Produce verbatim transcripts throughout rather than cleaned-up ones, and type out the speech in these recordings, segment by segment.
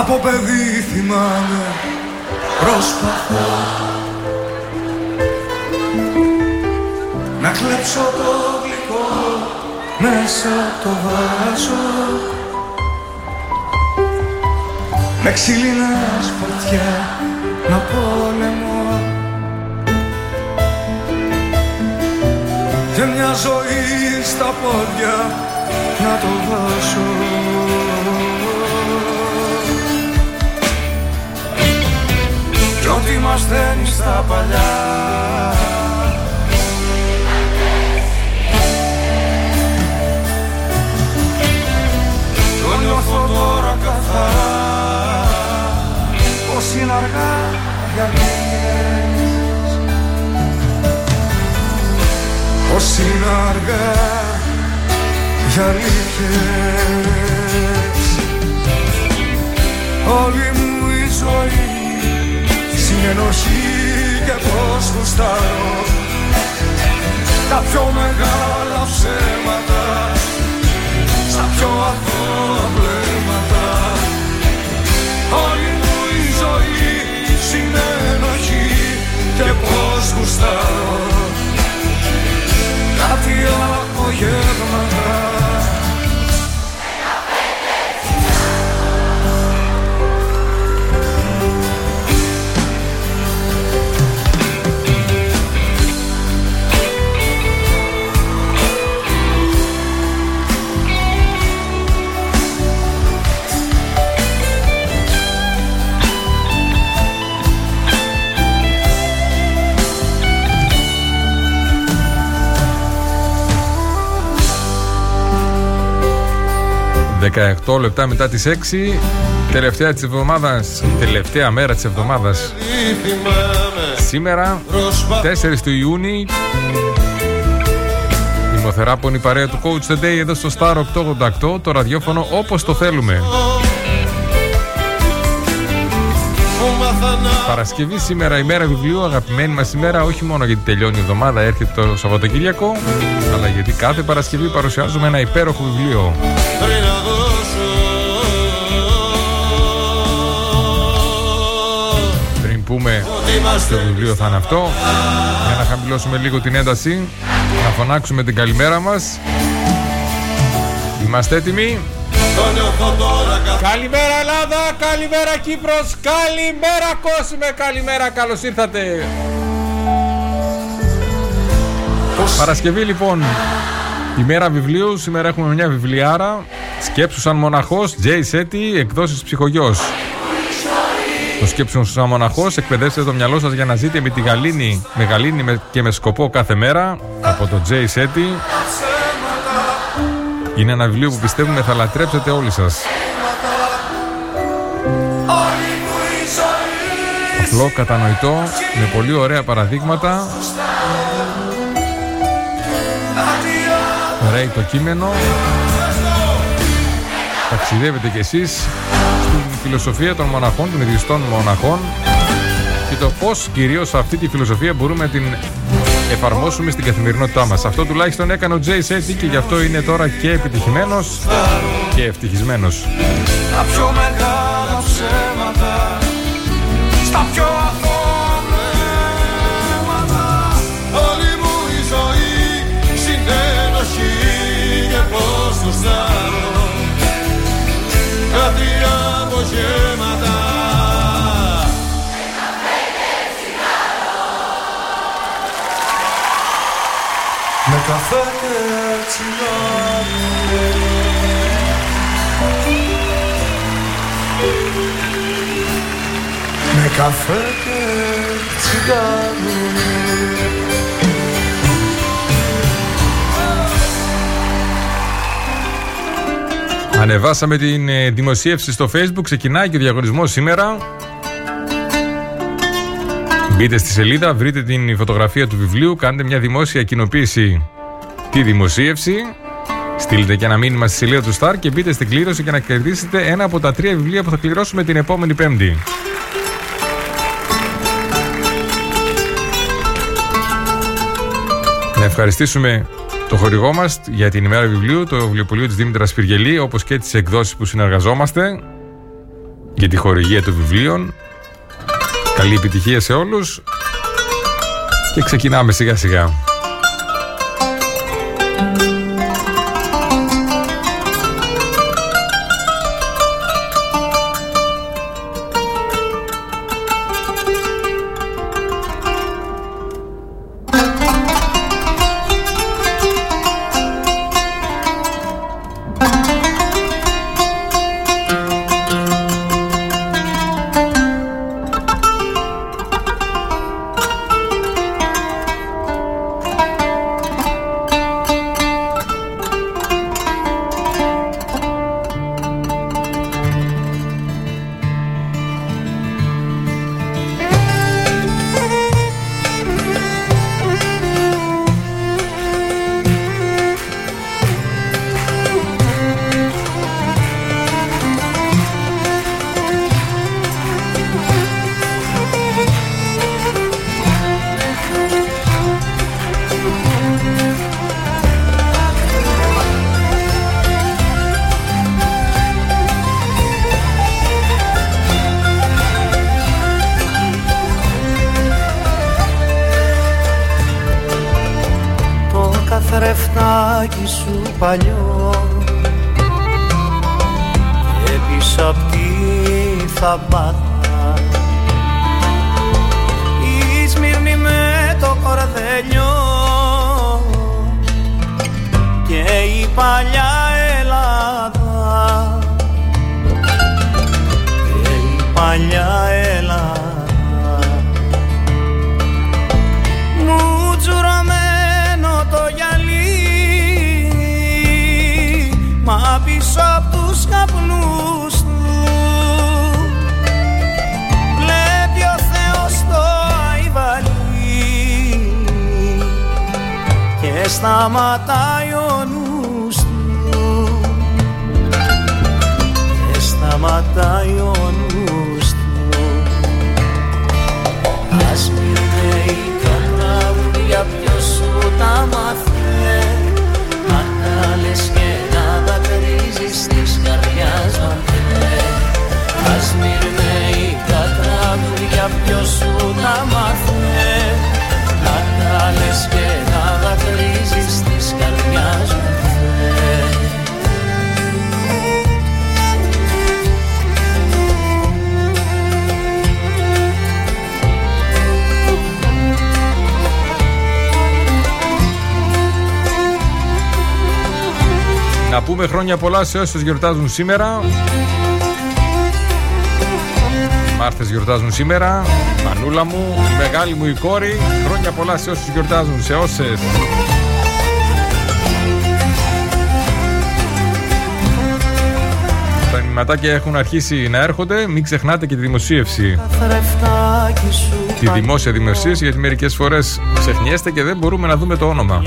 Από παιδί θυμάμαι, προσπαθώ να κλέψω το γλυκό μέσα το βάζω με ξυλινά σπαρτιά να πόλεμω και μια ζωή στα πόδια να το δώσω. Ότι μας δένει στα παλιά το νιώθω τώρα καθαρά πως είναι αργά για μήνες, πως είναι αργά για αλήθειες. Όλη μου η ζωή ενοχή και πως γουστάρω τα πιο μεγάλα ψέματα στα πιο αθώα βλέμματα. Όλη μου η ζωή συνενοχή και πως γουστάρω κάτι απογεύματα. δεκαοκτώ λεπτά μετά τις έξι, τελευταία της εβδομάδας, τελευταία μέρα της εβδομάδας. Σήμερα, τέσσερις του Ιούνιου, ημοθεράπων η παρέα του Coach the Day εδώ στο Star οκτακόσια ογδόντα οκτώ, το ραδιόφωνο όπως το θέλουμε. Παρασκευή σήμερα, ημέρα βιβλίου, αγαπημένη μας ημέρα, όχι μόνο γιατί τελειώνει η εβδομάδα, έρχεται το Σαββατοκύριακο, αλλά γιατί κάθε Παρασκευή παρουσιάζουμε ένα υπέροχο βιβλίο. Πριν πούμε ποιο βιβλίο θα είναι αυτό, για να χαμηλώσουμε λίγο την ένταση, να φωνάξουμε την καλημέρα μας. Είμαστε έτοιμοι. Καλημέρα Ελλάδα, καλημέρα Κύπρος, καλημέρα κόσμε, καλημέρα, καλώς ήρθατε. Παρασκευή λοιπόν, ημέρα βιβλίου, σήμερα έχουμε μια βιβλιάρα. Σκέψου σαν μοναχός, Jay Shetty, εκδόσεις Ψυχογιός. Το σκέψου σαν μοναχός, εκπαιδεύστε το μυαλό σας για να ζείτε με τη γαλήνη, με γαλήνη και με σκοπό κάθε μέρα, από το Jay Shetty. Είναι ένα βιβλίο που πιστεύουμε θα λατρέψετε όλοι σας. Απλό, κατανοητό, με πολύ ωραία παραδείγματα. Ωραίο το κείμενο. Ταξιδεύετε κι εσείς στην φιλοσοφία των μοναχών, των ιδρυστών μοναχών και το πώς κυρίως αυτή τη φιλοσοφία μπορούμε την εφαρμόσουμε στην καθημερινότητά μας. Αυτό τουλάχιστον έκανε ο Jay Shetty και γι' αυτό είναι τώρα και επιτυχημένος και ευτυχισμένος. Τα πιο μεγάλα ψέματα, στα πιο αθώα βλέμματα, όλη μου η ζωή συνενοχή και πώς γουστάρω κάτι απογεύματα. Με καφέ και τσιγάρο. Με καφέ και τσιγάρο. Ανεβάσαμε την δημοσίευση στο Facebook. Ξεκινάει και ο διαγωνισμός σήμερα. Μπείτε στη σελίδα, βρείτε την φωτογραφία του βιβλίου, κάντε μια δημόσια κοινοποίηση τη δημοσίευση, στείλτε και ένα μήνυμα στη σελίδα του Star και μπείτε στην κλήρωση για να κερδίσετε ένα από τα τρία βιβλία που θα κληρώσουμε την επόμενη Πέμπτη. Να ευχαριστήσουμε το χορηγό μας για την ημέρα βιβλίου, το βιβλιοπωλείο της Δήμητρας Πυργελή, όπως και τις εκδόσεις που συνεργαζόμαστε. για τη χορηγία των βιβλίων. Καλή επιτυχία σε όλους. Και ξεκινάμε σιγά σιγά. Καθρεφτάκι σου παλιό, και πίσω απ' τη θαμπάτα η Σμύρνη με το κορδελιό και η παλιά Ελλάδα, και η παλιά Ελλάδα. Μα πίσω απ' τους καπνούς του βλέπει ο Θεός το αϊβαλί και σταματάει ο νους του, και σταματάει ο νους του. Ας μην λέει καλά βουλιά ποιος σου τα μάθε, αν τα λες και δακρύζεις της καρδιάς μαθαίνε. Ας μυρνέει τα τραγούδια ποιος σου τα μάθαινε, να τα λες και να δακρύζεις της καρδιάς μαθαίνε. Να πούμε χρόνια πολλά σε όσους γιορτάζουν σήμερα. Μάρθες γιορτάζουν σήμερα. Μανούλα μου, η μεγάλη μου η κόρη. Χρόνια πολλά σε όσους γιορτάζουν, σε όσες. Τα μηνυματάκια έχουν αρχίσει να έρχονται. Μην ξεχνάτε και τη δημοσίευση. Τη δημόσια δημοσίευση, γιατί μερικές φορές ξεχνιέστε και δεν μπορούμε να δούμε το όνομα.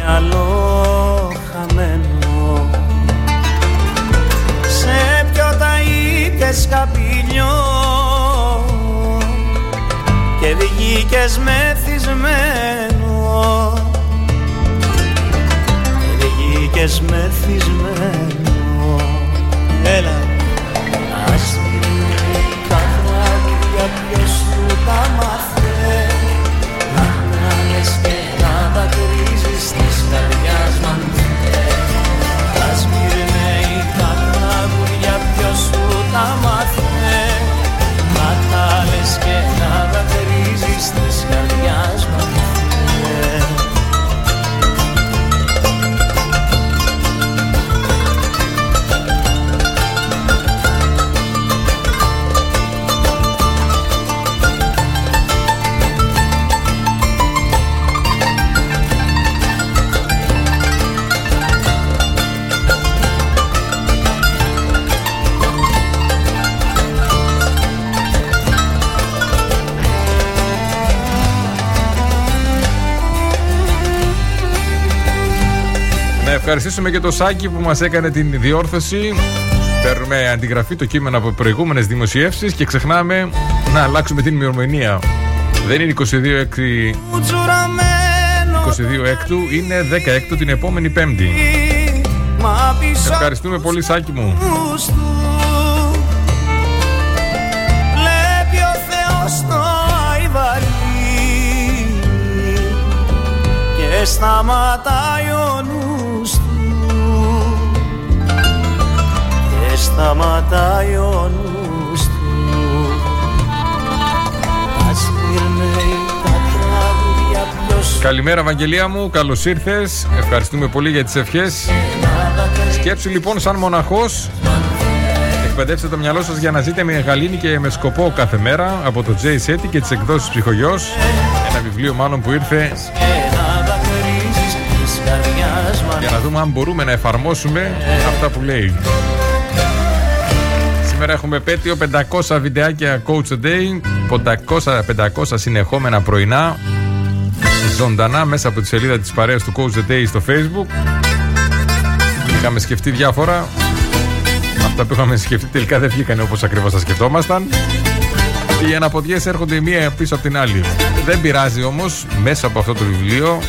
Σκαπηλιό και βγήκες μεθυσμένο, και βγήκες μεθυσμένο. Έλα. Ας μυρνέει τα τραγούδια ποιος σου τα μάθε, να κάνεις και να δακρύζεις της καρδιάς μανθέ. Ας μυρνέει τα τραγούδια ποιος σου τα μάθε, μα τα λες και να δακρύζεις της καρδιάς μαθε. Ευχαριστήσουμε και το Σάκη που μας έκανε την διόρθωση. Παίρνουμε αντιγραφή το κείμενο από προηγούμενες δημοσιεύσεις και ξεχνάμε να αλλάξουμε την ημερομηνία. Δεν είναι είκοσι δύο έκτου, είναι δέκα έκτου την επόμενη Πέμπτη. Ευχαριστούμε πολύ, Σάκη μου. στο αϊβαρί και σταματάει ο νους του, και σταματάει ο νους του. Ας πυρνέει τα τραγούδια ποιος... Καλημέρα Βαγγελία μου, καλώς ήρθες. Ευχαριστούμε πολύ για τις ευχές. Σκέψου λοιπόν σαν μοναχός, εκπαιδεύστε το μυαλό σας για να ζείτε με γαλήνη και με σκοπό κάθε μέρα, από το Jay Shetty και τις εκδόσεις Ψυχογιός. Ένα βιβλίο μάλλον που ήρθε για να δούμε αν μπορούμε να εφαρμόσουμε αυτά που λέει. Σήμερα έχουμε επέτειο, πεντακόσια βιντεάκια Coach the Day, πεντακόσια, πεντακόσια συνεχόμενα πρωινά ζωντανά μέσα από τη σελίδα της παρέας του Coach the Day στο Facebook. Είχαμε σκεφτεί διάφορα. Αυτά που είχαμε σκεφτεί τελικά δεν βγήκανε όπως ακριβώς τα σκεφτόμασταν. Οι αναποδιές έρχονται η μία πίσω από την άλλη. Δεν πειράζει όμως, μέσα από αυτό το βιβλίο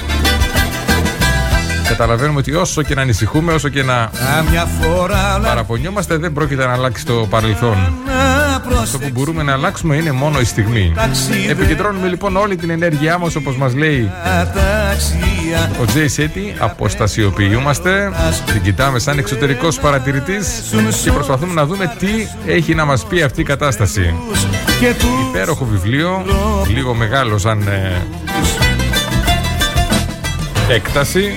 καταλαβαίνουμε ότι όσο και να ανησυχούμε, όσο και να παραπονιόμαστε, δεν πρόκειται να αλλάξει το παρελθόν. Αυτό που μπορούμε να αλλάξουμε είναι μόνο η στιγμή. Επικεντρώνουμε λοιπόν όλη την ενέργειά μας, όπως μας λέει ο Τζέι Σέτι, αποστασιοποιούμαστε, την κοιτάμε σαν εξωτερικός παρατηρητής και προσπαθούμε να δούμε τι έχει να μας πει αυτή η κατάσταση. Υπέροχο βιβλίο, λίγο μεγάλο σαν ε, έκταση.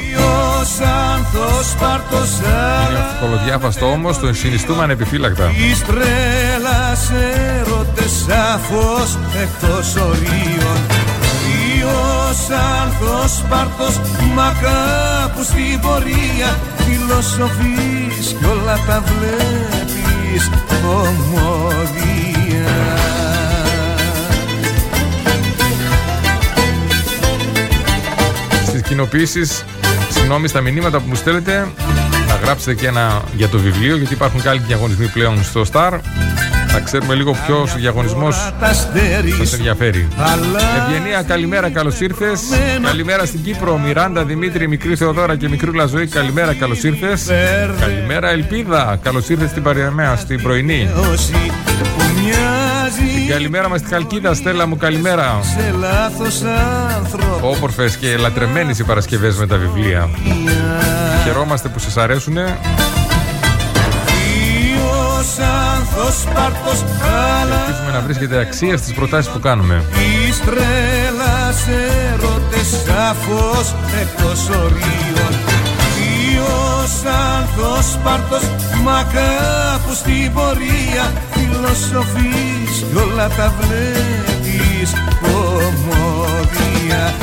Είναι αυκολοδιάφαστο όμως, τον συνιστούμε ανεπιφύλακτα. Άνθρωπος πάρτος, μα κάπου στην πορεία φιλοσοφείς κι όλα τα βλέπεις ομόδια. Στις κοινοποιήσεις, συγγνώμη, στα μηνύματα που μου στέλνετε, θα γράψετε και ένα για το βιβλίο, γιατί υπάρχουν και άλλοι διαγωνισμοί πλέον στο Star. Θα ξέρουμε λίγο ποιος διαγωνισμός σας ενδιαφέρει. Ευγενία, καλημέρα, καλώς ήρθες. Καλημέρα στην Κύπρο, Μιράντα, Δημήτρη, Μικρή Θεοδόρα και Μικρούλα Ζωή. Καλημέρα, καλώς ήρθες. Καλημέρα, Ελπίδα, καλώς ήρθες στην Παριαμαία, στην πρωινή. Καλημέρα μας στην Χαλκίδα, Στέλλα μου, καλημέρα. Όμορφες και λατρεμένες οι Παρασκευές με τα βιβλία. Χαιρόμαστε που σας αρέσουνε. Ελπίζουμε να βρίσκεται αξία στις προτάσεις που κάνουμε. Τρέλας έρωτες σαφώς εκτός ορίων. Ποιος άνθος πάρτος, μα κάπου στην πορεία φιλοσοφείς κι όλα τα βλέπεις κομμωδία.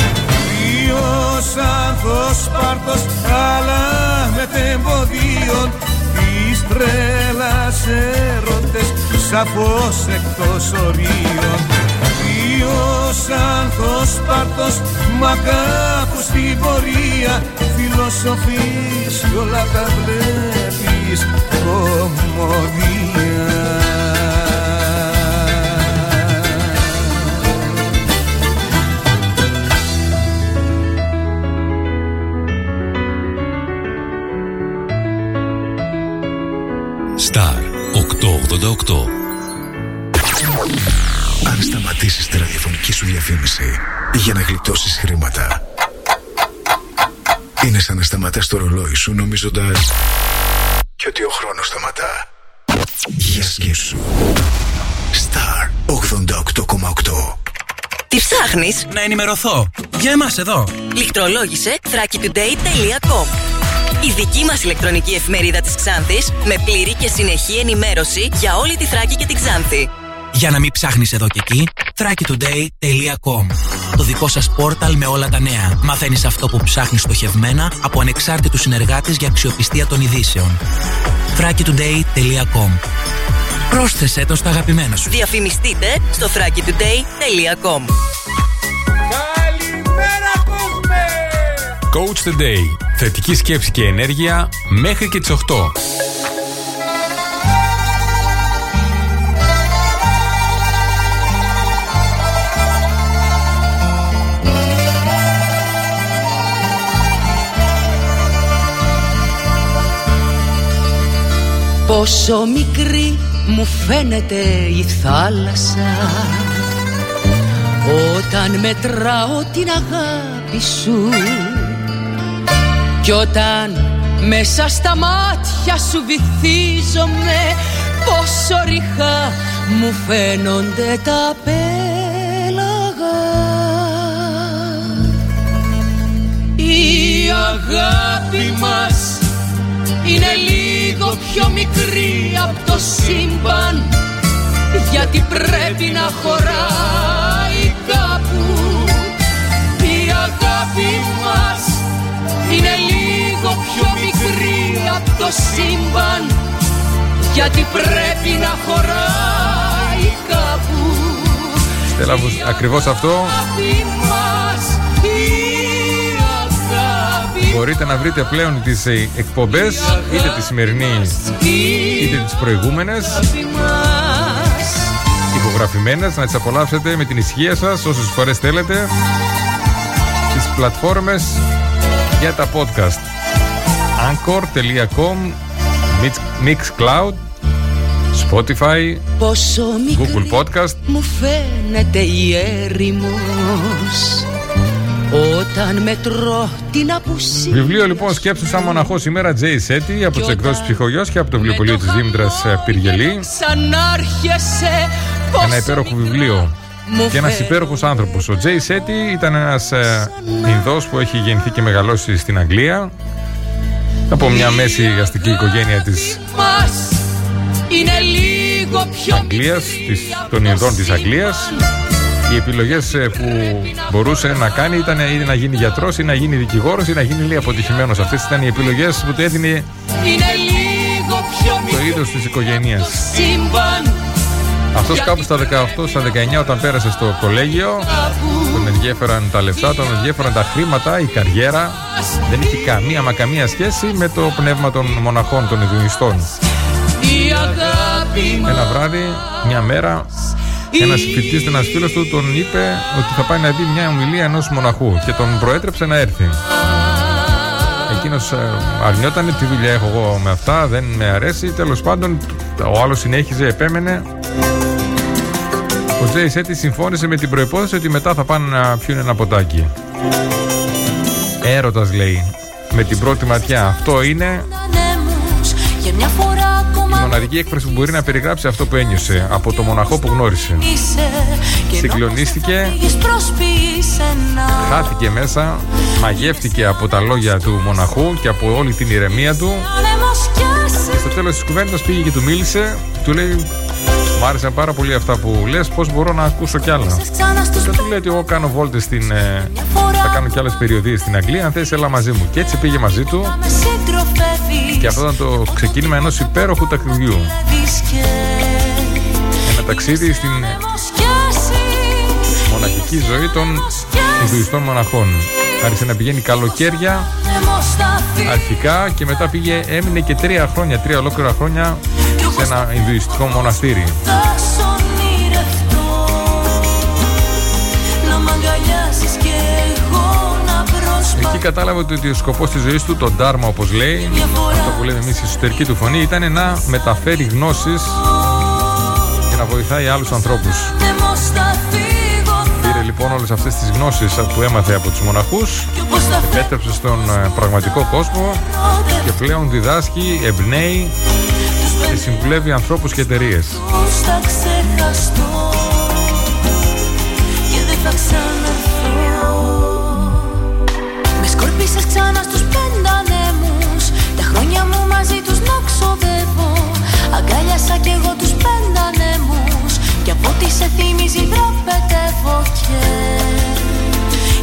Star οκτακόσια ογδόντα οκτώ. Αν σταματήσεις τη ραδιοφωνική σου διαφήμιση για να γλιτώσεις χρήματα, είναι σαν να σταματάς το ρολόι σου νομίζοντας και ότι ο χρόνος σταματά. Γεια σκέψου. Star ογδόντα οκτώ κόμμα οκτώ. Τι ψάχνεις? Να ενημερωθώ. Για εμάς εδώ. Λιχτρολόγησε θρακιτουντέι τελεία κομ. Η δική μας ηλεκτρονική εφημερίδα της Ξάνθης με πλήρη και συνεχή ενημέρωση για όλη τη Θράκη και την Ξάνθη. Για να μην ψάχνεις εδώ και εκεί, θρακιτουντέι τελεία κομ. Το δικό σας πόρταλ με όλα τα νέα. Μαθαίνεις αυτό που ψάχνεις στοχευμένα από ανεξάρτητους συνεργάτες για αξιοπιστία των ειδήσεων. θρακιτουντέι τελεία κομ. Πρόσθεσέ το στα αγαπημένα σου. Διαφημιστείτε στο θρακιτουντέι τελεία κομ. Καλημέρα κόσμε! Coach the Day. Θετική σκέψη και ενέργεια μέχρι και τις οκτώ. Πόσο μικρή μου φαίνεται η θάλασσα, Όταν μετράω την αγάπη σου κι όταν μέσα στα μάτια σου βυθίζομαι, πόσο ριχά μου φαίνονται τα πέλαγα. Η αγάπη μας είναι λίγο πιο μικρή από το σύμπαν, γιατί πρέπει να χωράει κάπου. Η αγάπη μας είναι λίγο πιο μικρή από το σύμπαν, γιατί πρέπει να χωράει κάπου. Στέλλα, ακριβώς αυτό μας, μπορείτε να βρείτε πλέον τις εκπομπές, είτε τη σημερινή είτε τις προηγούμενες, υπογραφημένες, να τις απολαύσετε με την ησυχία σας όσες φορές θέλετε στις πλατφόρμες για τα podcast anchor τελεία com, Mixcloud, Spotify, Google Podcast. Μου φαίνεται η έρημος όταν μετρώ την απουσία. Βιβλίο λοιπόν σκέψου σαν μοναχό σήμερα, Jay Shetty, από τις εκδόσεις Ψυχογιός και από το βιβλιοπωλείο της Δήμητρας Πυργελή. Ένα υπέροχο βιβλίο και ένας υπέροχος άνθρωπος. Ο Jay Shetty ήταν ένας Ινδός που έχει γεννηθεί και μεγαλώσει στην Αγγλία, από μια μέση αστική οικογένεια της Αγγλίας, της, των Ινδών της Αγγλίας. Οι επιλογές που μπορούσε να κάνει ήταν ή να γίνει γιατρός ή να γίνει δικηγόρος ή να γίνει λίγο αποτυχημένος. Αυτές ήταν οι επιλογές που του έδινε το είδος της οικογένειας. Αυτός κάπου στα δεκαοκτώ, στα δεκαεννιά, όταν πέρασε στο κολέγιο, τον ενδιέφεραν τα λεφτά, τον ενδιέφεραν τα χρήματα, η καριέρα. Δεν είχε καμία μα καμία σχέση με το πνεύμα των μοναχών, των ειδουνιστών. Ένα βράδυ, μια μέρα, ένας φοιτητής, ένας φίλος του, τον είπε ότι θα πάει να δει μια ομιλία ενός μοναχού και τον προέτρεψε να έρθει. Εκείνος αρνιότανε, τι δουλειά έχω εγώ με αυτά, δεν με αρέσει. Τέλος πάντων, ο άλλος συνέχιζε, επέμενε. Ο Jay Shetty συμφώνησε με την προϋπόθεση ότι μετά θα πάνε να πιούν ένα ποτάκι. Έρωτας, λέει, με την πρώτη ματιά. Αυτό είναι η μοναδική έκφραση που μπορεί να περιγράψει αυτό που ένιωσε από το μοναχό που γνώρισε. Συγκλονίστηκε, χάθηκε μέσα, μαγεύτηκε από τα λόγια του μοναχού και από όλη την ηρεμία του. Και στο τέλος της κουβέντας πήγε και του μίλησε, του λέει, μ' άρεσαν πάρα πολύ αυτά που λες, πώς μπορώ να ακούσω κι άλλα. Και του λέει ότι εγώ κάνω βόλτες στην, ε, θα κάνω κι άλλες περιοδίες στην Αγγλία, αν θες έλα μαζί μου. Και έτσι πήγε μαζί του. Και αυτό ήταν το ξεκίνημα ενός υπέροχου ταξιδιού. Ένα ταξίδι στην μοναχική ζωή των Ινδουιστών μοναχών. Άρχισε να πηγαίνει καλοκαίρια αρχικά και μετά πήγε, έμεινε και τρία χρόνια, τρία ολόκληρα χρόνια σε ένα Ινδουιστικό μοναστήρι. Εκεί κατάλαβε ότι ο σκοπός της ζωής του, το ντάρμα όπως λέει, αυτό που λέμε εμείς η εσωτερική του φωνή, ήταν να μεταφέρει γνώσεις και να βοηθάει άλλους ανθρώπους. Πήρε λοιπόν όλες αυτές τις γνώσεις που έμαθε από τους μοναχούς, επέτρεψε στον πραγματικό κόσμο και πλέον διδάσκει, εμπνέει και συμβουλεύει ανθρώπους και εταιρείες. Σκορπίσες ξανά στους πέντε ανέμους, τα χρόνια μου μαζί τους να ξοδεύω. Αγκάλιασα κι εγώ τους πέντε ανέμους και από ό,τι σε θύμιζει δραπετεύω και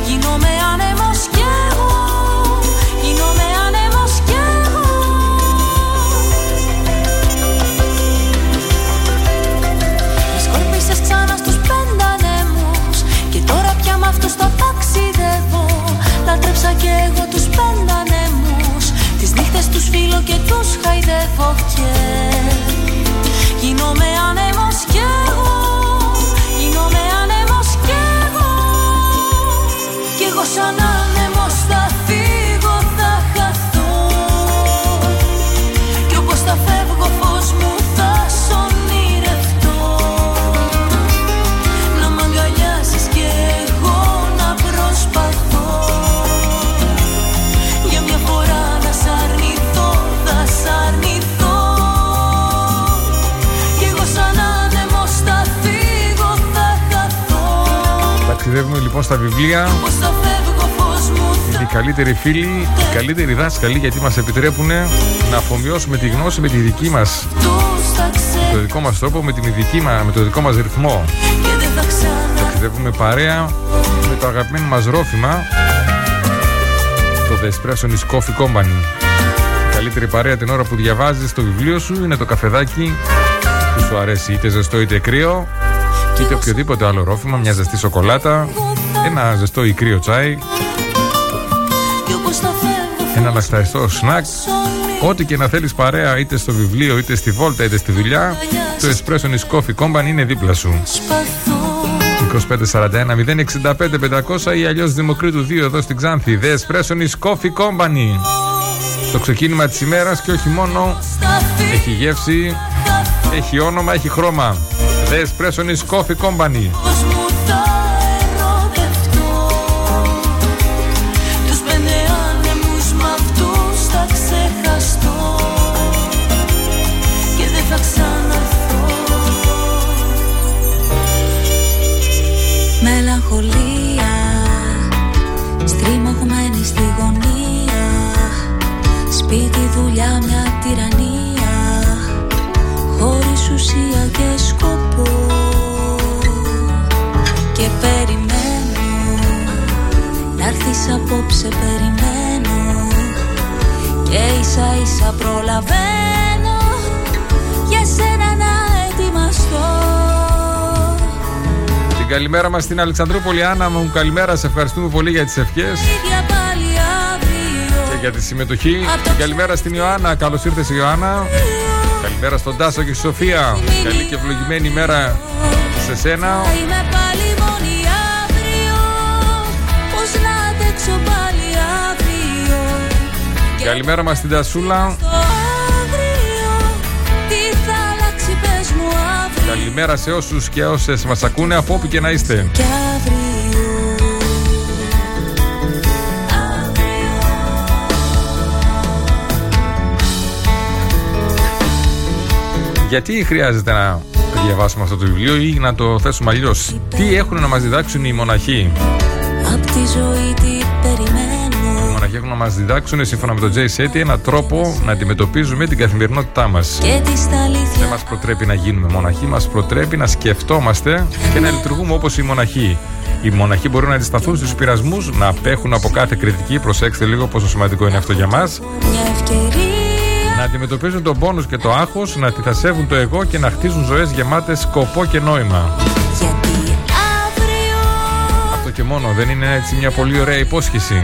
γίνομαι άνεμος κι εγώ, γίνομαι άνεμος κι εγώ. Σκορπίσες ξανά στους πέντε ανέμους και τώρα πια μ' αυτούς θα ταξιδεύω. Λατρέψα και εγώ τους πέντε ανέμους, τις νύχτες τους φίλω και τους χαϊδεύω και γίνομαι άνεμος κι εγώ, γίνομαι άνεμος κι εγώ. Κι εγώ σαν άνεμος θα φύγω, θα χαθώ, κι όπως θα φεύγω φως μου θα σ' ονειρευτώ. Να μ' αγκαλιάσεις και λοιπόν στα βιβλία. Είναι οι καλύτεροι φίλοι, οι καλύτεροι δάσκαλοι, γιατί μας επιτρέπουν να αφομοιώσουμε τη γνώση με τη δική μας, με το δικό μας τρόπο, με, την δική μας, με το δικό μας ρυθμό. Ταξιδεύουμε παρέα με το αγαπημένο μας ρόφημα, το Espressonis Coffee Company. Η καλύτερη παρέα την ώρα που διαβάζεις το βιβλίο σου είναι το καφεδάκι που σου αρέσει, είτε ζεστό είτε κρύο, είτε οποιοδήποτε άλλο ρόφημα, μια ζεστή σοκολάτα, ένα ζεστό ή κρύο τσάι, ένα λαχταριστό σνακ. Ό,τι και να θέλεις παρέα, είτε στο βιβλίο, είτε στη βόλτα, είτε στη δουλειά, το Espressonis Coffee Company είναι δίπλα σου. Είκοσι πέντε σαράντα ένα μηδέν εξήντα πέντε πεντακόσια ή αλλιώς Δημοκρίτου δύο εδώ στην Ξάνθη. The Espressonis Coffee Company. Το ξεκίνημα της ημέρας και όχι μόνο. Έχει γεύση, έχει όνομα, έχει χρώμα. The Espressonis Coffee Company. Μελαγχολία, στριμωγμένη στη γωνία, σπίτι, δουλειά, μια τυραννία, χωρίς ουσία και σκοπό. Και περιμένω να έρθεις απόψε, περιμένω και ίσα ίσα προλαβαίνω για σένα να ετοιμαστώ. Καλημέρα μας στην Αλεξανδρούπολη. Άννα μου, καλημέρα, σε ευχαριστούμε πολύ για τις ευχές και για τη συμμετοχή. Καλημέρα στην Ιωάννα, καλώς ήρθες Ιωάννα. Καλημέρα στον Τάσο και στη Σοφία. Καλή και ευλογημένη ημέρα σε σένα. Καλημέρα μας στην Τασούλα. Καλημέρα σε όσους και όσες μας ακούνε, από όπου και να είστε. Γιατί χρειάζεται να διαβάσουμε αυτό το βιβλίο, ή να το θέσουμε αλλιώς, τι έχουν να μας διδάξουν οι μοναχοί? Οι μοναχοί έχουν να μας διδάξουν, σύμφωνα με τον Jay Shetty, έναν τρόπο να αντιμετωπίζουμε την καθημερινότητά μας. Δεν μας προτρέπει να γίνουμε μοναχοί, μας προτρέπει να σκεφτόμαστε και να λειτουργούμε όπως οι μοναχοί. Οι μοναχοί μπορούν να αντισταθούν στους πειρασμούς, να απέχουν από κάθε κριτική. Προσέξτε λίγο πόσο σημαντικό είναι αυτό για μας. Να αντιμετωπίζουν τον πόνο και το άγχος, να αντιθασεύουν το εγώ και να χτίζουν ζωές γεμάτες σκοπό και νόημα. Αυτό και μόνο δεν είναι έτσι μια πολύ ωραία υπόσχεση?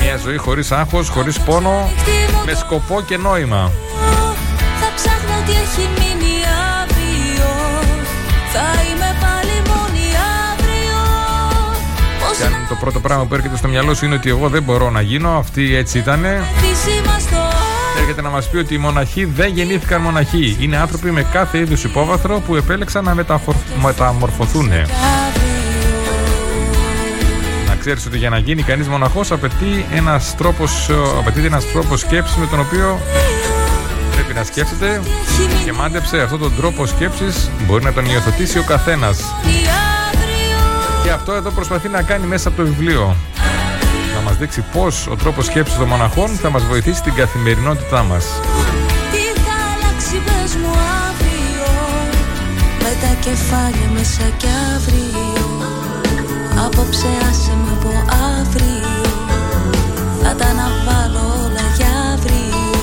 Μια ζωή χωρίς άγχος, χωρίς πόνο, με σκοπό και νόημα. Και αν το πρώτο πράγμα που έρχεται στο μυαλό σου είναι ότι εγώ δεν μπορώ να γίνω, αυτή έτσι ήτανε, έρχεται να μας πει ότι οι μοναχοί δεν γεννήθηκαν μοναχοί. Είναι άνθρωποι με κάθε είδους υπόβαθρο που επέλεξαν να μεταφορ... μεταμορφωθούν. Να ξέρεις ότι για να γίνει κανείς μοναχός απαιτεί ένας τρόπος, απαιτείται ένας τρόπος σκέψης με τον οποίο πρέπει να σκέφτεται, και μάντεψε αυτόν τον τρόπο σκέψης μπορεί να τον υιοθετήσει ο καθένας. Και αυτό εδώ προσπαθεί να κάνει μέσα από το βιβλίο, να μας δείξει πώς ο τρόπος σκέψης των μοναχών θα μας βοηθήσει στην καθημερινότητά μας. Τι θα αλλάξει, πες μου αύριο, με τα κεφάλια μέσα κι αύριο, απόψε άσε με από αύριο, θα τα αναβάλω όλα για αύριο,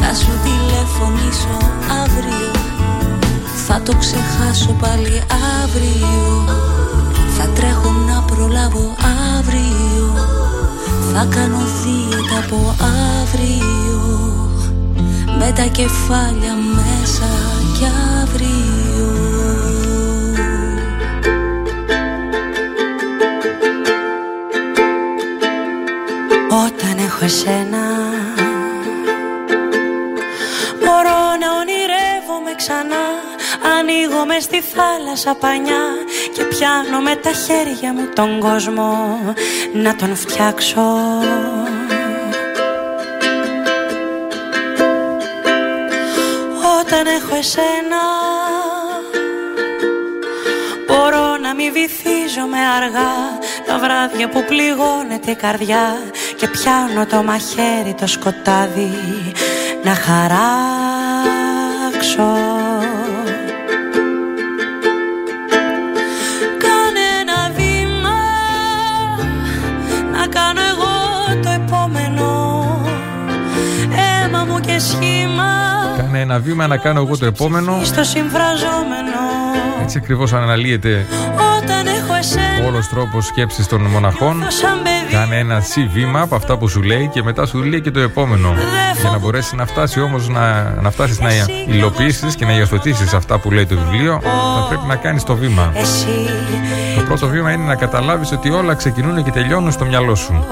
θα σου τηλεφωνήσω αύριο, θα το ξεχάσω πάλι αύριο, θα τρέχω να προλάβω αύριο, θα κάνω δίαιτα από αύριο, με τα κεφάλια μέσα κι αύριο. Όταν έχω εσένα μπορώ να ονειρεύομαι ξανά. Ανοίγω μες στη θάλασσα πανιά και πιάνω με τα χέρια μου τον κόσμο να τον φτιάξω. Όταν έχω εσένα μπορώ να μη βυθίζομαι αργά τα βράδια που πληγώνεται η καρδιά και πιάνω το μαχαίρι το σκοτάδι να χαράξω. Κάνε ένα βήμα να κάνω εγώ το επόμενο, αίμα μου και σχήμα. Κάνε ένα βήμα να κάνω εγώ το επόμενο, στο συμφραζόμενο. Έτσι ακριβώς αναλύεται ο όλος τρόπος σκέψης των μοναχών. Κάνε ένα σι βήμα από αυτά που σου λέει και μετά σου λέει και το επόμενο. Για να μπορέσει να φτάσει όμως να, να φτάσεις να υλοποιήσεις και να υιοθετήσεις αυτά που λέει το βιβλίο, θα πρέπει να κάνεις το βήμα. Το πρώτο βήμα είναι να καταλάβεις ότι όλα ξεκινούν και τελειώνουν στο μυαλό σου.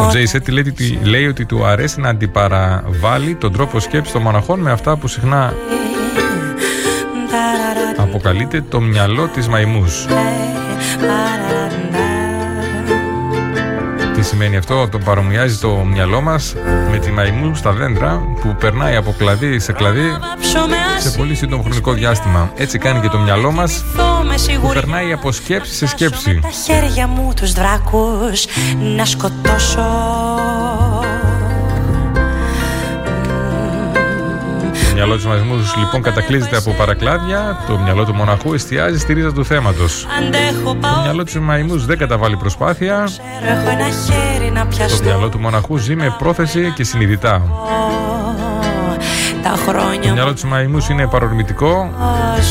Ο Τζέι Σέττη λέει, λέει ότι του αρέσει να αντιπαραβάλλει τον τρόπο σκέψης των μοναχών με αυτά που συχνά αποκαλείται το μυαλό της μαϊμούς. Τι σημαίνει αυτό? Το παρομοιάζει το μυαλό μας με τη μαϊμού στα δέντρα που περνάει από κλαδί σε κλαδί σε πολύ σύντομο χρονικό διάστημα. Έτσι κάνει και το μυαλό μας που περνάει από σκέψη σε σκέψη. Τα χέρια μου τους δράκους να σκοτώσω. Το μυαλό του μαϊμού λοιπόν κατακλείζεται από παρακλάδια. Το μυαλό του μοναχού εστιάζει στη ρίζα του θέματος. Το μυαλό του μαϊμού δεν καταβάλει προσπάθεια. Το μυαλό του μοναχού ζει με πρόθεση και συνειδητά. Το μυαλό του μαϊμού είναι παρορμητικό.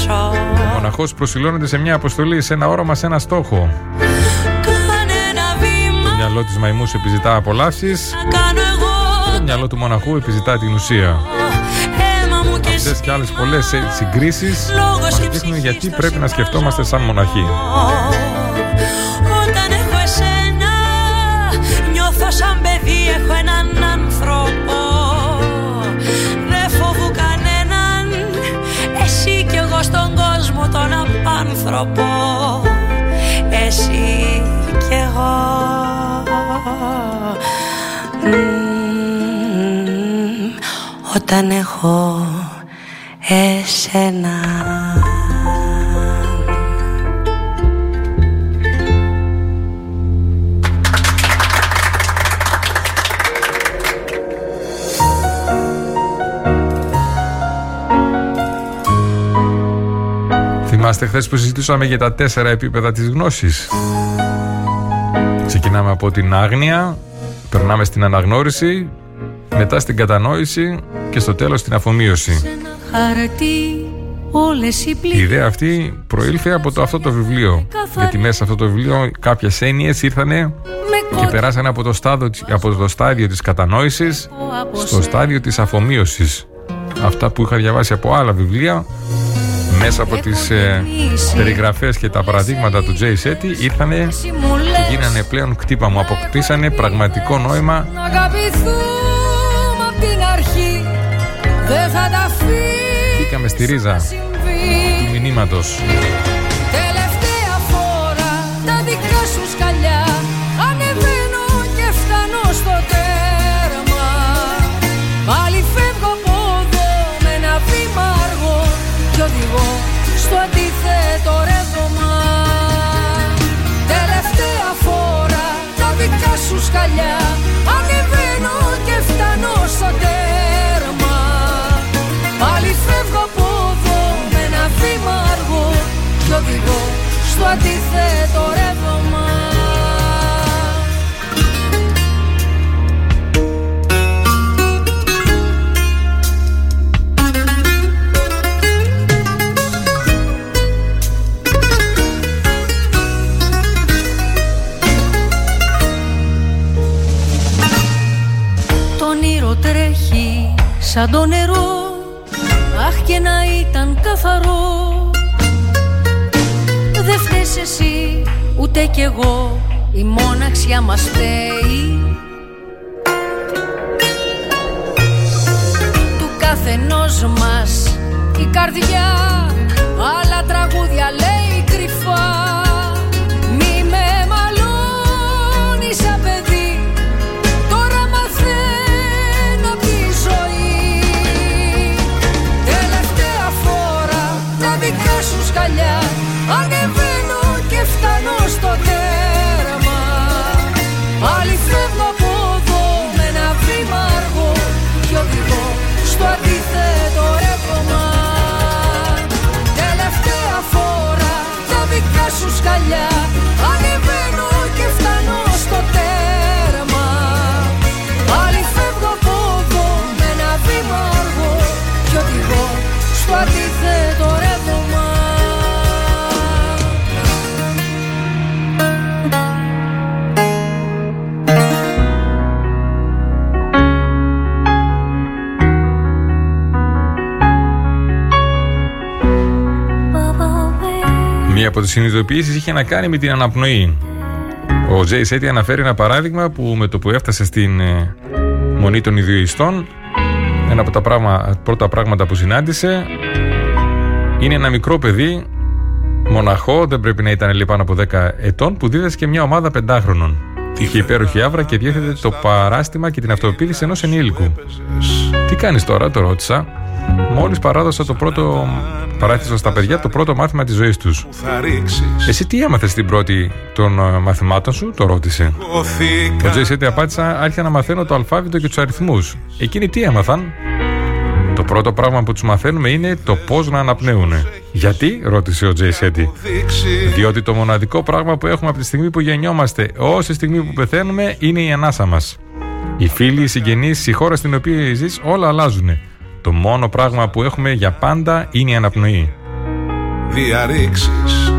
Ο μοναχός προσιλώνεται σε μια αποστολή, σε ένα όραμα, σε ένα στόχο. Το μυαλό της μαϊμούς επιζητά απολαύσεις. Το μυαλό του μοναχού επιζητά την ουσία. Αυτές και άλλες πολλές συγκρίσεις μας δείχνουν γιατί πρέπει να σκεφτόμαστε σαν μοναχοί. Όταν έχω εσένα, νιώθω σαν παιδί, έχω έναν άνθρωπο. Δεν φοβού κανέναν, εσύ κι εγώ στον κόσμο τον απάνθρωπο. Εσύ κι εγώ. Μ, όταν έχω εσένα. Θυμάστε χθες που συζητούσαμε για τα τέσσερα επίπεδα της γνώσης? Ξεκινάμε από την άγνοια, περνάμε στην αναγνώριση, μετά στην κατανόηση και στο τέλος στην αφομοίωση. Η ιδέα αυτή προήλθε από το αυτό το βιβλίο, γιατί μέσα σε αυτό το βιβλίο κάποιες έννοιες ήρθανε και περάσανε από το, στάδιο, από το στάδιο της κατανόησης στο στάδιο της αφομοίωσης. Αυτά που είχα διαβάσει από άλλα βιβλία, μέσα από τις ε, περιγραφές και τα παραδείγματα του Τζέι Σέττη, ήρθανε και γίνανε πλέον κτύπα μου, αποκτήσανε πραγματικό νόημα. Μπήκαμε στη ρίζα του μηνύματος. Τελευταία φορά τα δικά σου σκαλιά, ανεβαίνω και φτάνω στο τέρμα. Πάλι φεύγω από εδώ με ένα βήμα αργό κι οδηγώ στο αντίθετο ρεύμα. Τελευταία φορά τα δικά σου σκαλιά, ανεβαίνω και φτάνω στο τέρμα. Πάλι φεύγω από εδώ με ένα βήμα αργό κι οδηγώ στο αντίθετο ρεύμα. Το όνειρο τρέχει σαν το νερό, αχ και να ήταν καθαρό. Δε φταίς εσύ ούτε κι εγώ, η μόναξιά μας φταίει. Του καθενός μας η καρδιά άλλα τραγούδια λέει κρυφά. Μη με μαλώνεις σαν παιδί, τώρα μαθαίνω απ' τη ζωή. Τελευταία φορά τα δικά σου σκαλιά, Ανεβαίνω και φτάνω στο τέρμα. Πάλι φεύγω από εδώ με ένα βήμα αργό και οδηγώ στο αντίθετο έπρωμα. Τελευταία φορά τα δικά σου σκαλιά. Ανεβαίνω και φτάνω στο τέρμα. Πάλι φεύγω από εδώ με ένα βήμα αργό και οδηγώ στο αντίθετο έπρωμα. Μία από τις συνειδητοποιήσεις είχε να κάνει με την αναπνοή. Ο Jay Shetty αναφέρει ένα παράδειγμα που με το που έφτασε στην Μονή των Ιδιοϊστών, ένα από τα πράγμα, πρώτα πράγματα που συνάντησε είναι ένα μικρό παιδί μοναχό, δεν πρέπει να ήταν λίγο πάνω από δέκα ετών, που δίδασκε μια ομάδα πεντάχρονων. Είχε υπέροχη άβρα και διέθετε το παράστημα και την αυτοποίηση ενός ενήλικου. Τι κάνεις τώρα, το ρώτησα. Μόλις παράδοσα το πρώτο παράθυσα στα παιδιά το πρώτο μάθημα της ζωής τους. Εσύ τι έμαθες την πρώτη των μαθημάτων σου, το ρώτησε. Ο Jay Shetty απάντησα, άρχισα να μαθαίνω το αλφάβητο και τους αριθμούς. Εκείνοι τι έμαθαν? Το πρώτο πράγμα που τους μαθαίνουμε είναι το πώς να αναπνέουνε. Γιατί, ρώτησε ο Jay Shetty. Διότι το μοναδικό πράγμα που έχουμε από τη στιγμή που γεννιόμαστε ως τη στιγμή που πεθαίνουμε είναι η ανάσα μας. Οι φίλοι, οι συγγενείς, η χώρα στην οποία ζεις, όλα αλλάζουν. Το μόνο πράγμα που έχουμε για πάντα είναι η αναπνοή. Διαρρήξεις.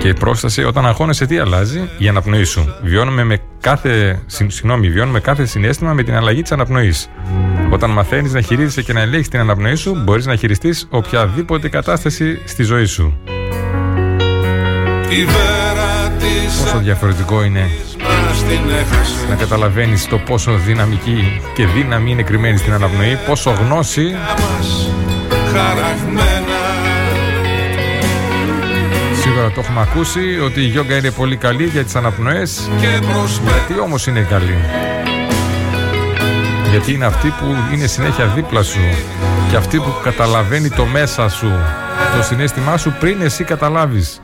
Και πρόσθεσε, όταν αγχώνεσαι τι αλλάζει? Η αναπνοή σου. Βιώνουμε με κάθε, συγγνώμη, βιώνουμε κάθε συναίσθημα με την αλλαγή της αναπνοής. Όταν μαθαίνεις να χειρίζεσαι και να ελέγχεις την αναπνοή σου, μπορείς να χειριστείς οποιαδήποτε κατάσταση στη ζωή σου. Πόσο διαφορετικό είναι να καταλαβαίνεις το πόσο δυναμική και δύναμη είναι κρυμμένη στην αναπνοή, πόσο γνώση σίγουρα το έχουμε ακούσει ότι η γιόγκα είναι πολύ καλή για τις αναπνοές. Γιατί όμως είναι καλή? Γιατί είναι αυτή που είναι συνέχεια δίπλα σου και αυτή που καταλαβαίνει το μέσα σου, το συναίσθημά σου πριν εσύ καταλάβεις.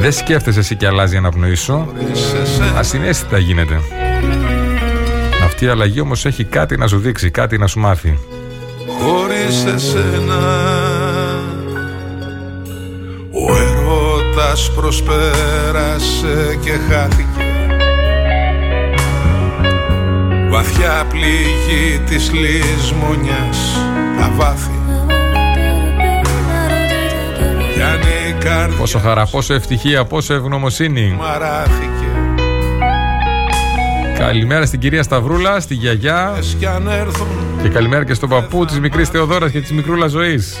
Δεν σκέφτεσαι εσύ και αλλάζει η αναπνοή σου. Ασυναίσθητα γίνεται. Αυτή η αλλαγή όμως έχει κάτι να σου δείξει, κάτι να σου μάθει. Χωρίς εσένα ο έρωτας προσπέρασε και χάθηκε. Βαθιά πληγή της λησμονιάς τα βάθη. Πόσο χαρά, πόσο ευτυχία, πόσο ευγνωμοσύνη. Μαράθηκε. Καλημέρα στην κυρία Σταυρούλα, στη γιαγιά. Και καλημέρα και στον παππού της μικρής Θεοδόρας και της μικρούλας Ζωής.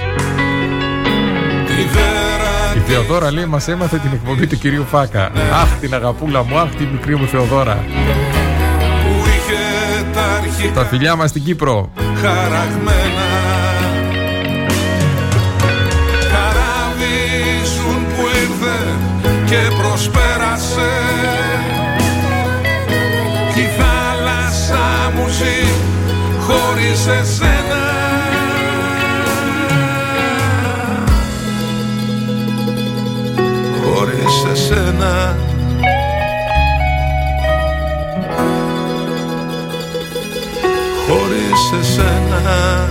Η Θεοδόρα λέει μας έμαθε την εκπομπή του κυρίου Φάκα. Ναι. Αχ την αγαπούλα μου, αχ την μικρή μου Θεοδόρα. Τα, τα φιλιά μας στην Κύπρο. Χαραγμένα. Και προσπέρασε κι η θάλασσα μου ζει χωρίς εσένα. Χωρίς εσένα. Χωρίς εσένα.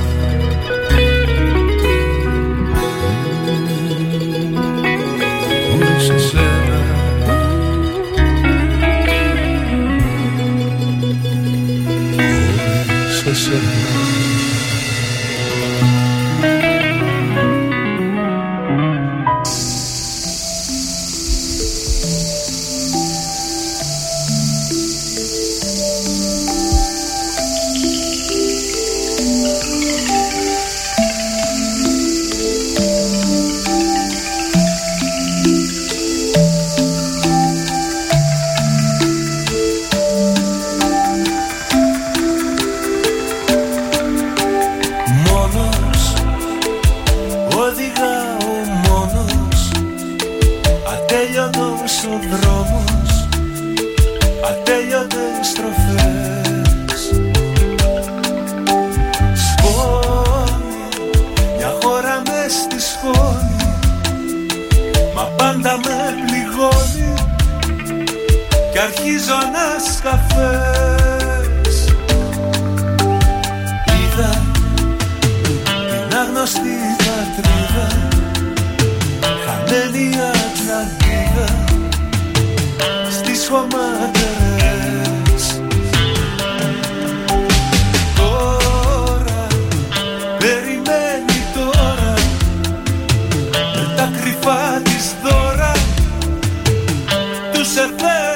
στην πατρίδα, χαμένη Ατλαντίδα, στις χωματερές. Τώρα, περιμένει τώρα, με τα κρυφά της δώρα, τους εθέλους.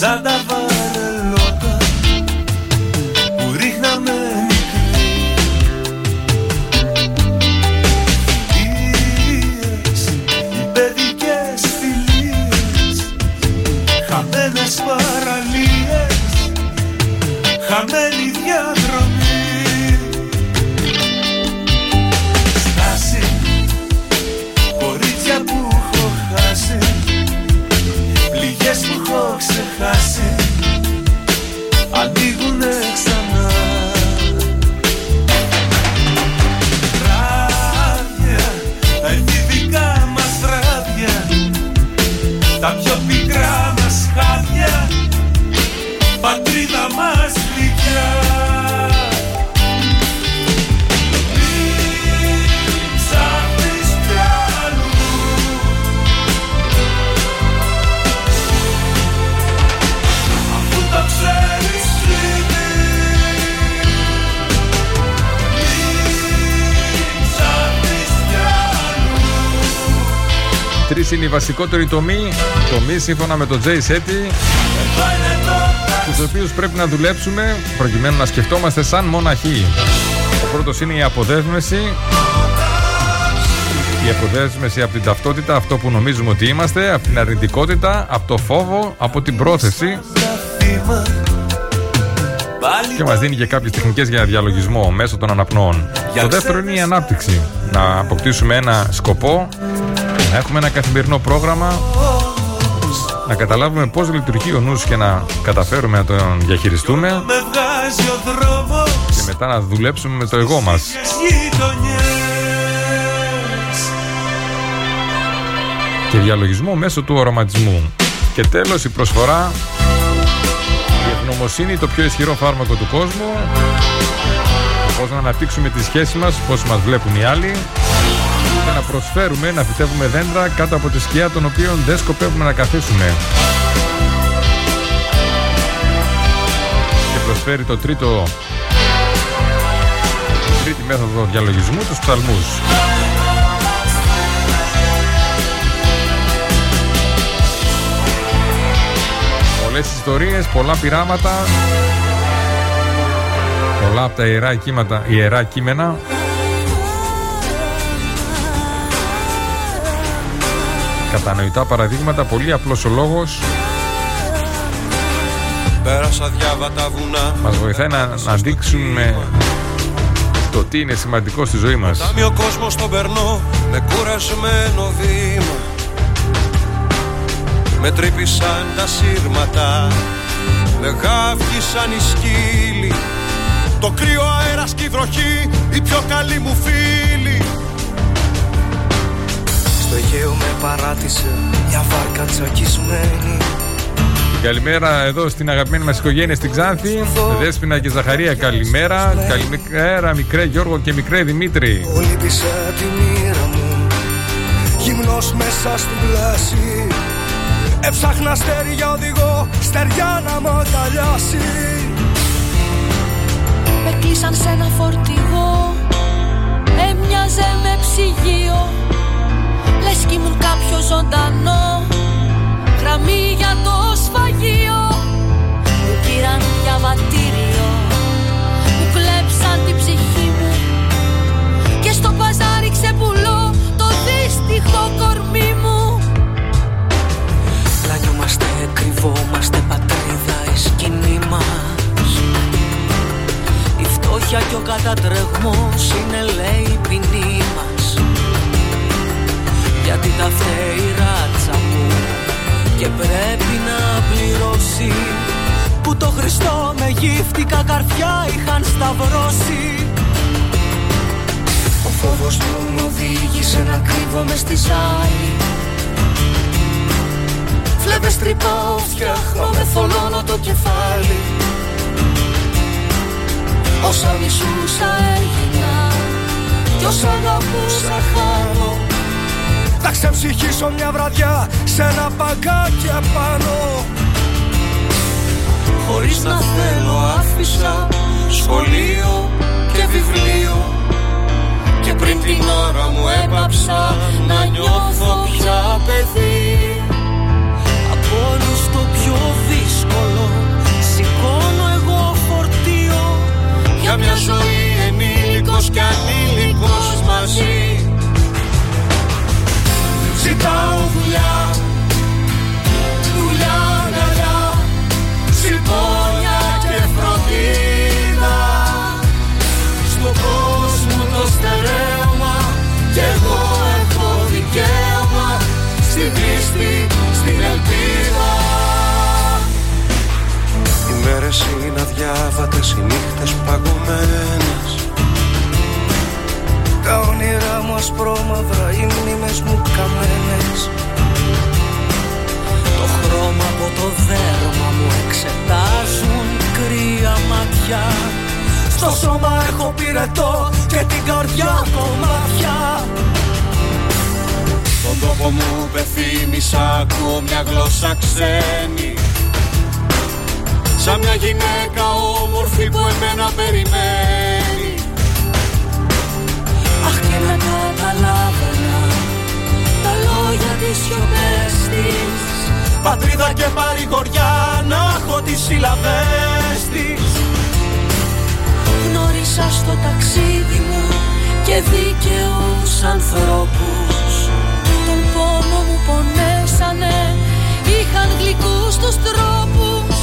Σαν τα βαρελότα που ρίχναμε μικροί, φιλίες, οι παιδικές φιλίες, χαμένες παραλίες, χαμένη διαδρομή. Στάση, κορίτσια που έχω χάσει, πληγές που έχω ξεχάσει, ανοίγουνε ξανά. Βράδια, τα ειδικά μας βράδια, τα πιο πικρά μας χάδια, πατρίδα μας γλυκιά. Τρεις είναι οι βασικότεροι τομεί, τομεί σύμφωνα με τον Jay Shetty, τους οποίους πρέπει να δουλέψουμε προκειμένου να σκεφτόμαστε σαν μοναχοί. Ο πρώτος είναι η αποδέσμευση, η αποδέσμευση από την ταυτότητα, αυτό που νομίζουμε ότι είμαστε, από την αρνητικότητα, από το φόβο, από την πρόθεση. Και μας δίνει και κάποιες τεχνικές για διαλογισμό μέσω των αναπνοών. Το δεύτερο είναι η ανάπτυξη, να αποκτήσουμε ένα σκοπό, να έχουμε ένα καθημερινό πρόγραμμα, να καταλάβουμε πώς λειτουργεί ο νους και να καταφέρουμε να τον διαχειριστούμε, και μετά να δουλέψουμε με το εγώ μας. Και διαλογισμό μέσω του οραματισμού. Και τέλος η προσφορά, η ευγνωμοσύνη, το πιο ισχυρό φάρμακο του κόσμου, πώς να αναπτύξουμε τη σχέση μας, πώς μας βλέπουν οι άλλοι, να προσφέρουμε, να φυτεύουμε δέντρα κάτω από τη σκιά των οποίων δεν σκοπεύουμε να καθίσουμε. Και προσφέρει το τρίτο τρίτη μέθοδο διαλογισμού, τους ψαλμούς. Πολλές ιστορίες, πολλά πειράματα, πολλά από τα ιερά, κύματα, ιερά κείμενα. Κατανοητά παραδείγματα, πολύ απλός ο λόγος. Μας βοηθάει να, να αντίξουμε το τι είναι σημαντικό στη ζωή μας. Ο κόσμος τον περνώ με κουρασμένο βήμα, με τρύπησαν τα σύρματα, με γαύγησαν οι σκύλοι, το κρύο αέρας και η βροχή, οι πιο καλοί μου φίλοι. Το Αιγαίο με παράτησε μια βάρκα τσακισμένη. Καλημέρα εδώ στην αγαπημένη μας οικογένεια στην Ξάνθη. Δέσποινα και Ζαχαρία, καλημέρα. Καλημέρα μικρέ Γιώργο και μικρέ Δημήτρη. Πολύπησα τη μοίρα μου, γυμνός μέσα στην πλάση, έψαχνα αστέρι για οδηγό, στεριά να μ' αγκαλιάσει. Με κλείσαν σε ένα φορτηγό, έμοιαζε με ψυγείο, λες κι ήμουν κάποιο ζωντανό, γραμμή για το σφαγείο. Μου πήραν διαβατήριο, μου κλέψαν την ψυχή μου και στο παζάρι μάτια κι ο κατατρεγμός είναι λέει ποινή μας. Γιατί τα φταίει η ράτσα μου και πρέπει να πληρώσει, που το Χριστό με γύφτικα καρφιά είχαν σταυρώσει. Ο φόβος του μ' οδήγησε να κρύβομαι στη ζάλη. Φλέβες τρυπάω, φτιάχνω, με θολώνω το κεφάλι. Όσα μισούσα έγινα κι όσα αγαπούσα χάνω. Θα ξεψυχήσω μια βραδιά σε ένα παγκάκι απάνω. Χωρίς να θέλω άφησα σχολείο και βιβλίο, και πριν την ώρα μου έπαψα να νιώθω πια παιδί. Από όλους το πιο δύσκολο σηκώνω εγώ φορτίο, για μια ζωή ενήλικος κι ανήλικος μαζί. Ζητάω δουλειά, δουλειά, αγκαλιά, συμπόνια και φροντίδα. Στον κόσμο το στερέωμα κι εγώ έχω δικαίωμα, στη δύστη, στην ελπίδα. Οι μέρες είναι αδιάβατες, οι νύχτες παγωμένες. Τα όνειρά μου ασπρόμαυρα, οι μνήμες μου καμένες. Το χρώμα από το δέρμα μου εξετάζουν κρύα μάτια. Στο σώμα έχω πυρετό και την καρδιά κομμάτια. Στον τόπο μου πεθύμισα, ακούω μια γλώσσα ξένη. Σαν μια γυναίκα όμορφη που εμένα περιμένει. Αχ, και να καταλάβαινα τα λόγια της σιωπές της. Πατρίδα και παρηγοριά να έχω τις συλλαβές της. Γνώρισα στο ταξίδι μου και δίκαιους ανθρώπους. Τον πόνο μου πονέσανε, είχαν γλυκούς τους τρόπους.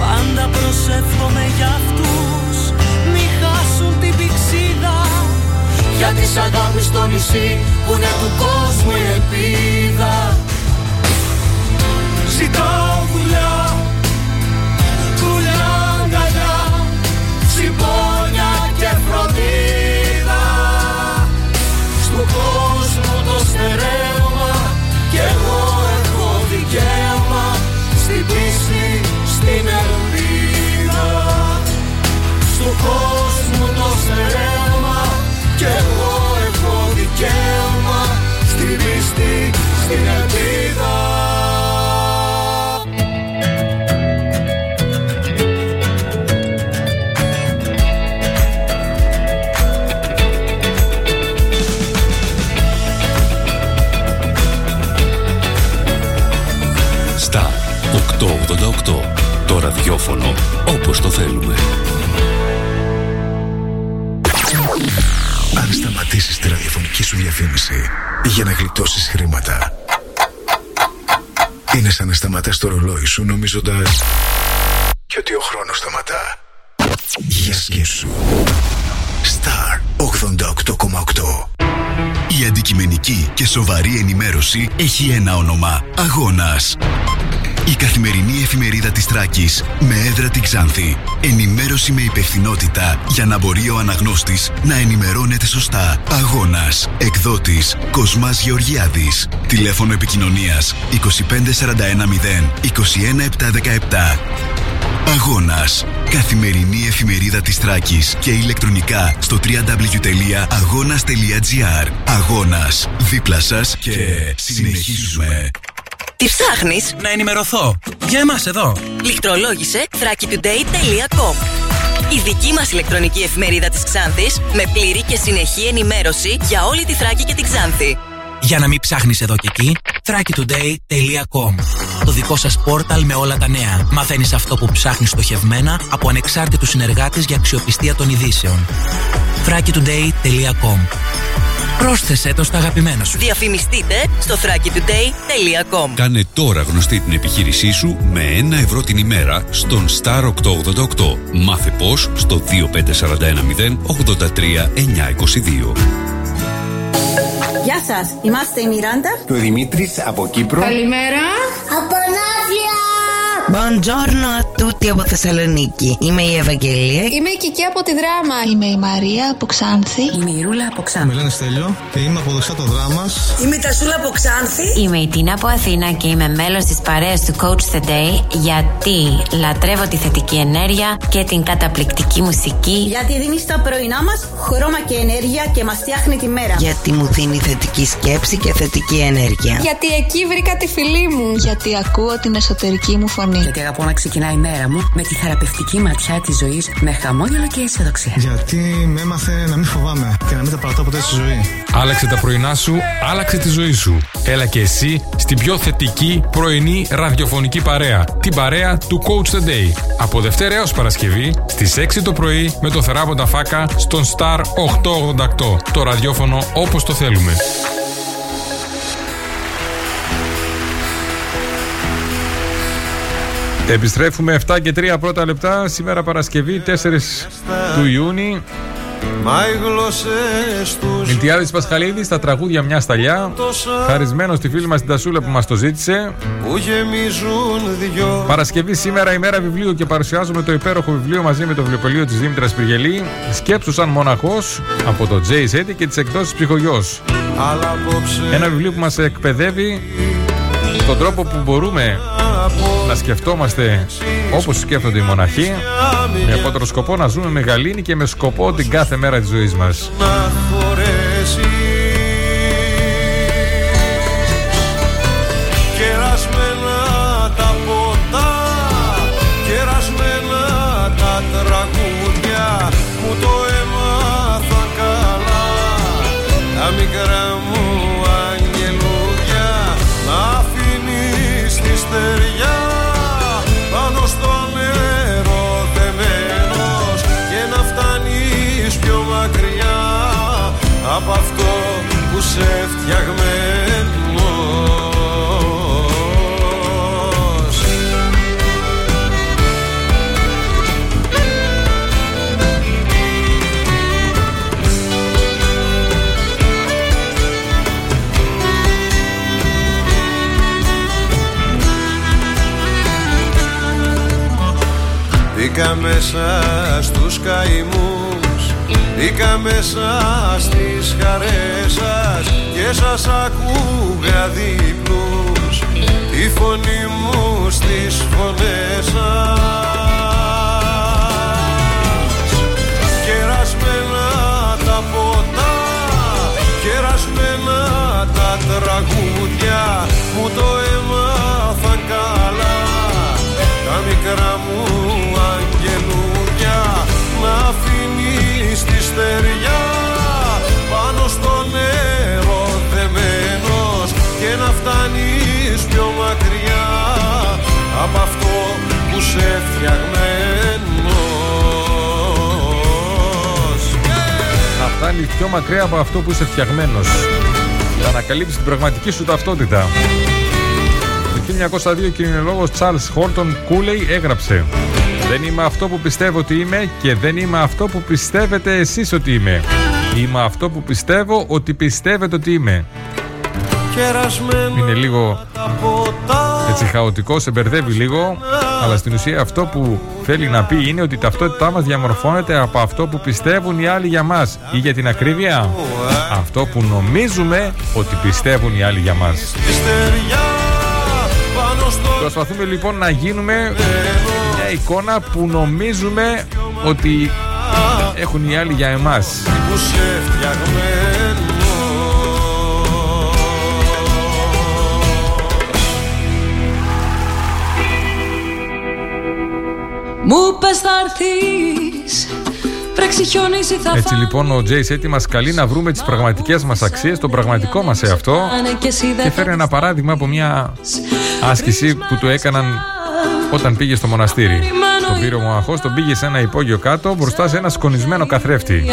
Πάντα προσεύχομαι για αυτούς, μη χάσουν την πηξίδα. Για της αγάπης στο νησί που είναι του κόσμου η ελπίδα. Ζητάω δουλειά, δουλειά, αγκαλιά, συμπόνια και φροντίδα. Στον κόσμο το στερέωμα κι εγώ έχω δικαίωμα, στην πίστη, στην ελπίδα. Στον κόσμο το στερέωμα κι εγώ έχω δικαίωμα, στην πίστη, στην ελπίδα. ογδόντα οκτώ. Το ραδιόφωνο όπως το θέλουμε. Αν σταματήσεις τη ραδιοφωνική σου διαφήμιση για να γλιτώσεις χρήματα, είναι σαν να σταματάς το ρολόι σου νομίζοντας και ότι ο χρόνος σταματά. Γεια σκέψου. Star ογδόντα οκτώ κόμμα οκτώ. Η αντικειμενική και σοβαρή ενημέρωση έχει ένα όνομα: Αγώνας. Η καθημερινή εφημερίδα της Θράκης με έδρα την Ξάνθη. Ενημέρωση με υπευθυνότητα για να μπορεί ο αναγνώστης να ενημερώνεται σωστά. Αγώνας. Εκδότης Κοσμάς Γεωργιάδης. Τηλέφωνο επικοινωνίας δύο πέντε τέσσερα ένα μηδέν δύο ένα επτά ένα επτά. Αγώνας. Καθημερινή εφημερίδα της Θράκης και ηλεκτρονικά στο double-u double-u double-u τελεία αγώνας τελεία τζι άρ. Αγώνας. Δίπλα σας και συνεχίζουμε. Τι ψάχνεις? Να ενημερωθώ. Για εμάς εδώ. Λιχτρολόγησε θράκη τουντέι τελεία κομ. Η δική μας ηλεκτρονική εφημερίδα της Ξάνθης με πλήρη και συνεχή ενημέρωση για όλη τη Θράκη και την Ξάνθη. Για να μην ψάχνεις εδώ και εκεί, θράκη τουντέι τελεία κομ. Το δικό σας πόρταλ με όλα τα νέα. Μαθαίνεις αυτό που ψάχνεις στοχευμένα από ανεξάρτητους συνεργάτες για αξιοπιστία των ειδήσεων. θράκη τουντέι τελεία κομ. Πρόσθεσέ το στα αγαπημένα σου. Διαφημιστείτε στο θράκι τουντέι τελεία κομ. Κάνε τώρα γνωστή την επιχείρησή σου με ένα ευρώ την ημέρα στον Star οκτακόσια ογδόντα οκτώ. Μάθε πώς στο δύο πέντε τέσσερα ένα μηδέν οκτώ τρία εννιά δύο δύο. Γεια σας, είμαστε η Μιράντα και ο Δημήτρης από Κύπρο. Καλημέρα από Νάφλια. Buongiorno a tutti από Θεσσαλονίκη. Είμαι η Ευαγγελία. Είμαι η Κική από τη Δράμα. Είμαι η Μαρία από Ξάνθη. Είμαι η Ρούλα από Ξάνθη. Με λένε Στέλιο και είμαι από Δοξά το Δράμας. Είμαι η Τασούλα από Ξάνθη. Είμαι η Τίνα από Αθήνα και είμαι μέλος της παρέας του Coach the Day, γιατί λατρεύω τη θετική ενέργεια και την καταπληκτική μουσική. Γιατί δίνει στα πρωινά μας χρώμα και ενέργεια και μας φτιάχνει τη μέρα. Γιατί μου δίνει θετική σκέψη και θετική ενέργεια. Γιατί εκεί βρήκα τη φιλή μου. Γιατί ακούω την εσωτερική μου φωνή. Γιατί αγαπώ να ξεκινάει η μέρα μου με τη θεραπευτική ματιά της ζωής, με χαμόγελο και αισιοδοξία. Γιατί με έμαθε να μην φοβάμαι και να μην τα παρατώ ποτέ στη ζωή. Άλλαξε τα πρωινά σου, άλλαξε τη ζωή σου. Έλα και εσύ στην πιο θετική πρωινή ραδιοφωνική παρέα. Την παρέα του Coach the Day. Από Δευτέρα έως Παρασκευή στις έξι το πρωί με το θεράποντα φάκα στον Star οκτακόσια ογδόντα οκτώ. Το ραδιόφωνο όπως το θέλουμε. Επιστρέφουμε επτά και τρία πρώτα λεπτά. Σήμερα Παρασκευή τέσσερις του Ιουνίου. Μιλτιάδης Πασχαλίδης στα τραγούδια Μια Σταλιά. Χαρισμένο στη φίλη μας την Τασούλα που μας το ζήτησε. Παρασκευή σήμερα ημέρα βιβλίου και παρουσιάζουμε το υπέροχο βιβλίο μαζί με το βιβλιοπωλείο της Δήμητρας Πυργελή, Σκέψου σαν μοναχός, από το Jay Shetty και τις εκδόσεις Ψυχογιός. Ένα βιβλίο που μας εκπαιδεύει στον τρόπο που μπορούμε να σκεφτόμαστε όπως σκέφτονται οι μοναχοί, με απότερο σκοπό να ζούμε με γαλήνη και με σκοπό την κάθε μέρα της ζωής μας. Απ' αυτό που σε φτιαγμένος. Μπήκα μέσα στους καημούς, μπήκα μέσα στις χαρές σας και σας ακούγα διπλούς, τη φωνή μου στις φωνές σας. Κερασμένα τα ποτά, κερασμένα τα τραγούδια που το έμαθαν καλά, τα μικρά μου αγγελούδια να στη στεριά, πάνω στο νερό δεμένος, και να φτάνεις πιο μακριά από αυτό που σε φτιαγμένος. Να φτάνεις πιο μακριά από αυτό που είσαι φτιαγμένος. Να ανακαλύψεις την πραγματική σου ταυτότητα. Το χίλια εννιακόσια δύο ο κοινωνιολόγος Charles Horton Cooley έγραψε: δεν είμαι αυτό που πιστεύω ότι είμαι και δεν είμαι αυτό που πιστεύετε εσείς ότι είμαι. Είμαι αυτό που πιστεύω ότι πιστεύετε ότι είμαι. Είναι λίγο έτσι χαοτικό, σε μπερδεύει λίγο, αλλά στην ουσία αυτό που θέλει να πει είναι ότι η ταυτότητά μας διαμορφώνεται από αυτό που πιστεύουν οι άλλοι για μας, ή για την ακρίβεια, αυτό που νομίζουμε ότι πιστεύουν οι άλλοι για μας. Προσπαθούμε λοιπόν να γίνουμε μια εικόνα που νομίζουμε ότι έχουν οι άλλοι για εμάς. Μου πες θα έρθεις. Έτσι λοιπόν ο Jay Shetty μας καλεί να βρούμε τις πραγματικές μας αξίες, τον πραγματικό μας εαυτό, και φέρνει ένα παράδειγμα από μια άσκηση που του έκαναν όταν πήγε στο μοναστήρι. Τον πήρε ο μοναχός, τον πήγε σε ένα υπόγειο κάτω, μπροστά σε ένα σκονισμένο καθρέφτη.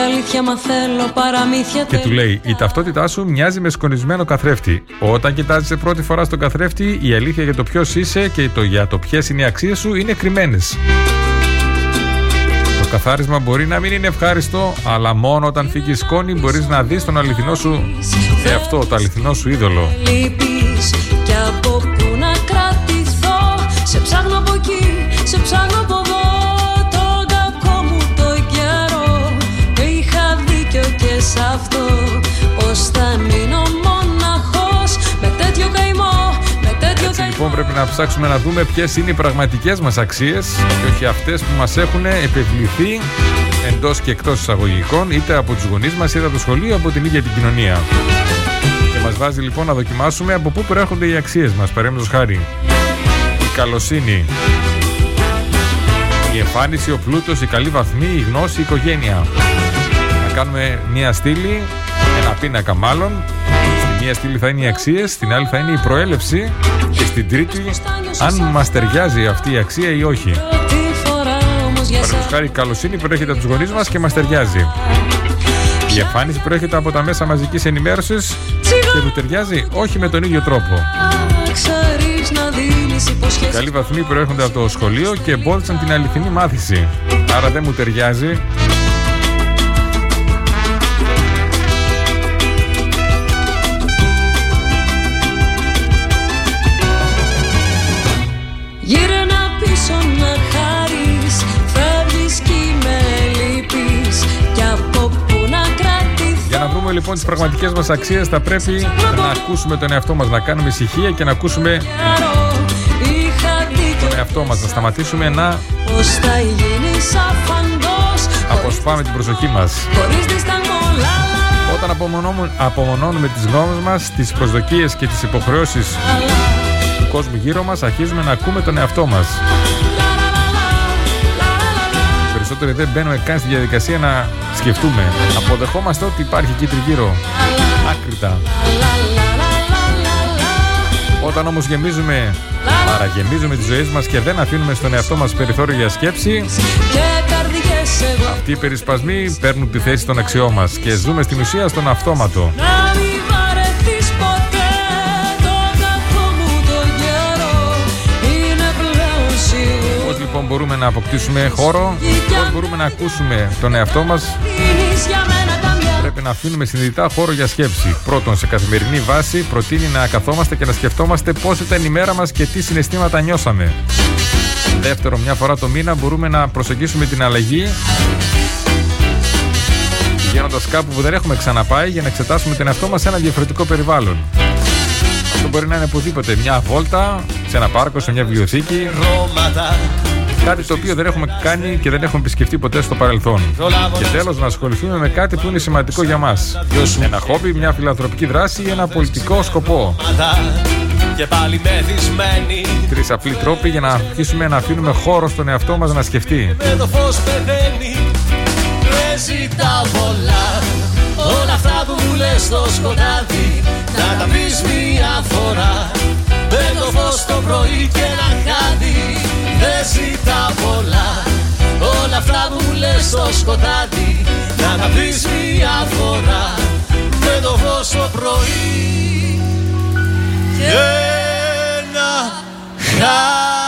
Και του λέει: η ταυτότητά σου μοιάζει με σκονισμένο καθρέφτη. Όταν κοιτάζεσαι πρώτη φορά στον καθρέφτη, η αλήθεια για το ποιος είσαι και το για το ποιες είναι οι αξίες σου είναι κρυμμένες. Το καθάρισμα μπορεί να μην είναι ευχάριστο, αλλά μόνο όταν φύγει σκόνη μπορείς να δεις τον αληθινό σου εαυτό, το αληθινό σου είδωλο. Σε ψάχνω από εκεί, σε ψάχνω από εδώ, τον κακό μου τον καιρό. Είχα δίκιο και σ' αυτό, πως θα μείνω μοναχός με τέτοιο καημό, με τέτοιο καημό. Λοιπόν, πρέπει να ψάξουμε να δούμε ποιες είναι οι πραγματικές μας αξίες και όχι αυτές που μας έχουν επιβληθεί εντός και εκτός εισαγωγικών, είτε από τους γονείς μας, είτε από το σχολείο, από την ίδια την κοινωνία. Και μας βάζει λοιπόν να δοκιμάσουμε από πού προέρχονται οι αξίες μας, παραδείγματος χάρη. Η καλοσύνη, η εμφάνιση, ο πλούτος, η καλή βαθμή, η γνώση, η οικογένεια. Να κάνουμε μία στήλη, ένα πίνακα μάλλον. Στη μία στήλη θα είναι οι αξίες, στην άλλη θα είναι η προέλευση και στην τρίτη αν μας ταιριάζει αυτή η αξία ή όχι. Παραδείγματος χάρη, η καλοσύνη προέρχεται από τους γονείς μας και μας ταιριάζει. Η εμφάνιση προέρχεται από τα μέσα μαζικής ενημέρωσης και του ταιριάζει όχι με τον ίδιο τρόπο. Οι καλοί βαθμοί προέρχονται από το σχολείο και εμπόδισαν την αληθινή μάθηση. Άρα δεν μου ταιριάζει. Γύρνα πίσω να χαρείς, φεύγεις κι με λείπεις, κι από πού να κρατηθώ. Για να βρούμε λοιπόν τις πραγματικές μας αξίες, θα πρέπει να ακούσουμε τον εαυτό μας, να κάνουμε ησυχία και να ακούσουμε αυτό μας, να σταματήσουμε να αποσπάμε την προσοχή μας. Όταν απομονώνουμε τις γνώμες μας, τις προσδοκίες και τις υποχρεώσεις του κόσμου γύρω μας, αρχίζουμε να ακούμε τον εαυτό μας. Περισσότερο δεν μπαίνουμε καν στη διαδικασία να σκεφτούμε. Αποδεχόμαστε ότι υπάρχει εκεί τριγύρω, άκρητα. Όταν όμως γεμίζουμε, παραγεμίζουμε τις ζωές μας και δεν αφήνουμε στον εαυτό μας περιθώριο για σκέψη, αυτοί οι περισπασμοί παίρνουν τη θέση των αξιών μας και ζούμε στην ουσία στον αυτόματο. Πώς λοιπόν μπορούμε να αποκτήσουμε χώρο, πώς μπορούμε να ακούσουμε τον εαυτό μας? Πρέπει να αφήνουμε συνειδητά χώρο για σκέψη. Πρώτον, σε καθημερινή βάση προτείνει να καθόμαστε και να σκεφτόμαστε πώς ήταν η μέρα μας και τι συναισθήματα νιώσαμε. Δεύτερον, μια φορά το μήνα μπορούμε να προσεγγίσουμε την αλλαγή πηγαίνοντας κάπου που δεν έχουμε ξαναπάει για να εξετάσουμε τον εαυτό μας σε ένα διαφορετικό περιβάλλον. Αυτό μπορεί να είναι οπουδήποτε, μια βόλτα, σε ένα πάρκο, σε μια βιβλιοθήκη. Κάτι το οποίο δεν έχουμε κάνει και δεν έχουμε επισκεφτεί ποτέ στο παρελθόν. Και τέλος, να ασχοληθούμε με κάτι που είναι σημαντικό για μας. Ένα χόμπι, μια φιλανθρωπική δράση ή ένα πολιτικό σκοπό. Τρεις απλοί τρόποι για να αρχίσουμε να αφήνουμε χώρο στον εαυτό μας να σκεφτεί. Όλα αυτά που μου λες στο σκοτάδι, να τα πεις μια φορά. Με το φως το πρωί και ένα χάδι, δεν ζητά πολλά. Όλα αυτά που μου λες στο σκοτάδι, να τα πεις μια φορά. Με το φως το πρωί και ένα χάδι.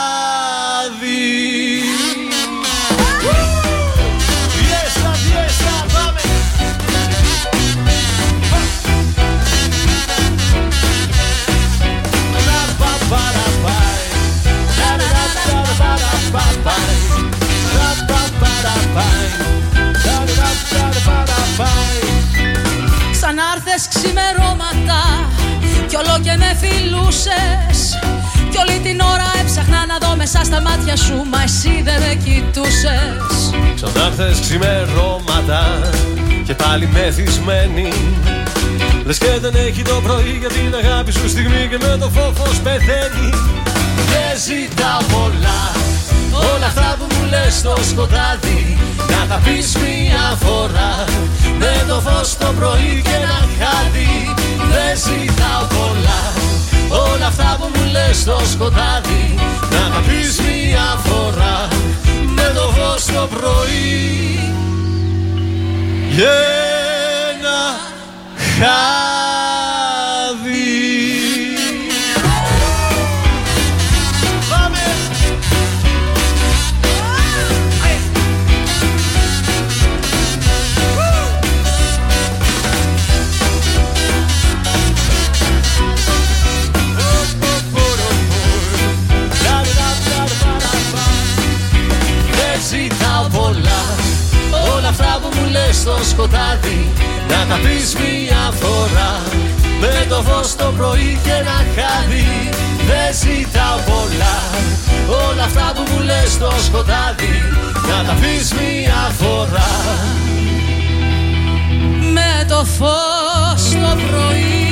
Ξανάρθες ξημερώματα κι όλο και με φιλούσες, κι όλη την ώρα έψαχνα να δω μέσα στα μάτια σου, μα εσύ δεν με κοιτούσες. Ξανάρθες ξημερώματα και πάλι μεθυσμένη, λες και δεν έχει το πρωί για την αγάπη σου στιγμή, και με το φόβος πεθαίνει. Δεν ζητά πολλά. Όλα αυτά που μου λες στο σκοτάδι, να τα πεις μια φορά. Με το φως το πρωί και ένα χάδι, δεν ζητάω πολλά. Όλα αυτά που μου λες στο σκοτάδι, να τα πεις μια φορά. Με το φως το πρωί για ένα χάδι. Όλα αυτά που μου λες στο σκοτάδι να τα πεις μια φορά, με το φως το πρωί και ένα χάδι. Δεν ζητάω πολλά. Όλα αυτά που μου λες στο σκοτάδι να τα πεις μια φορά, με το φως το πρωί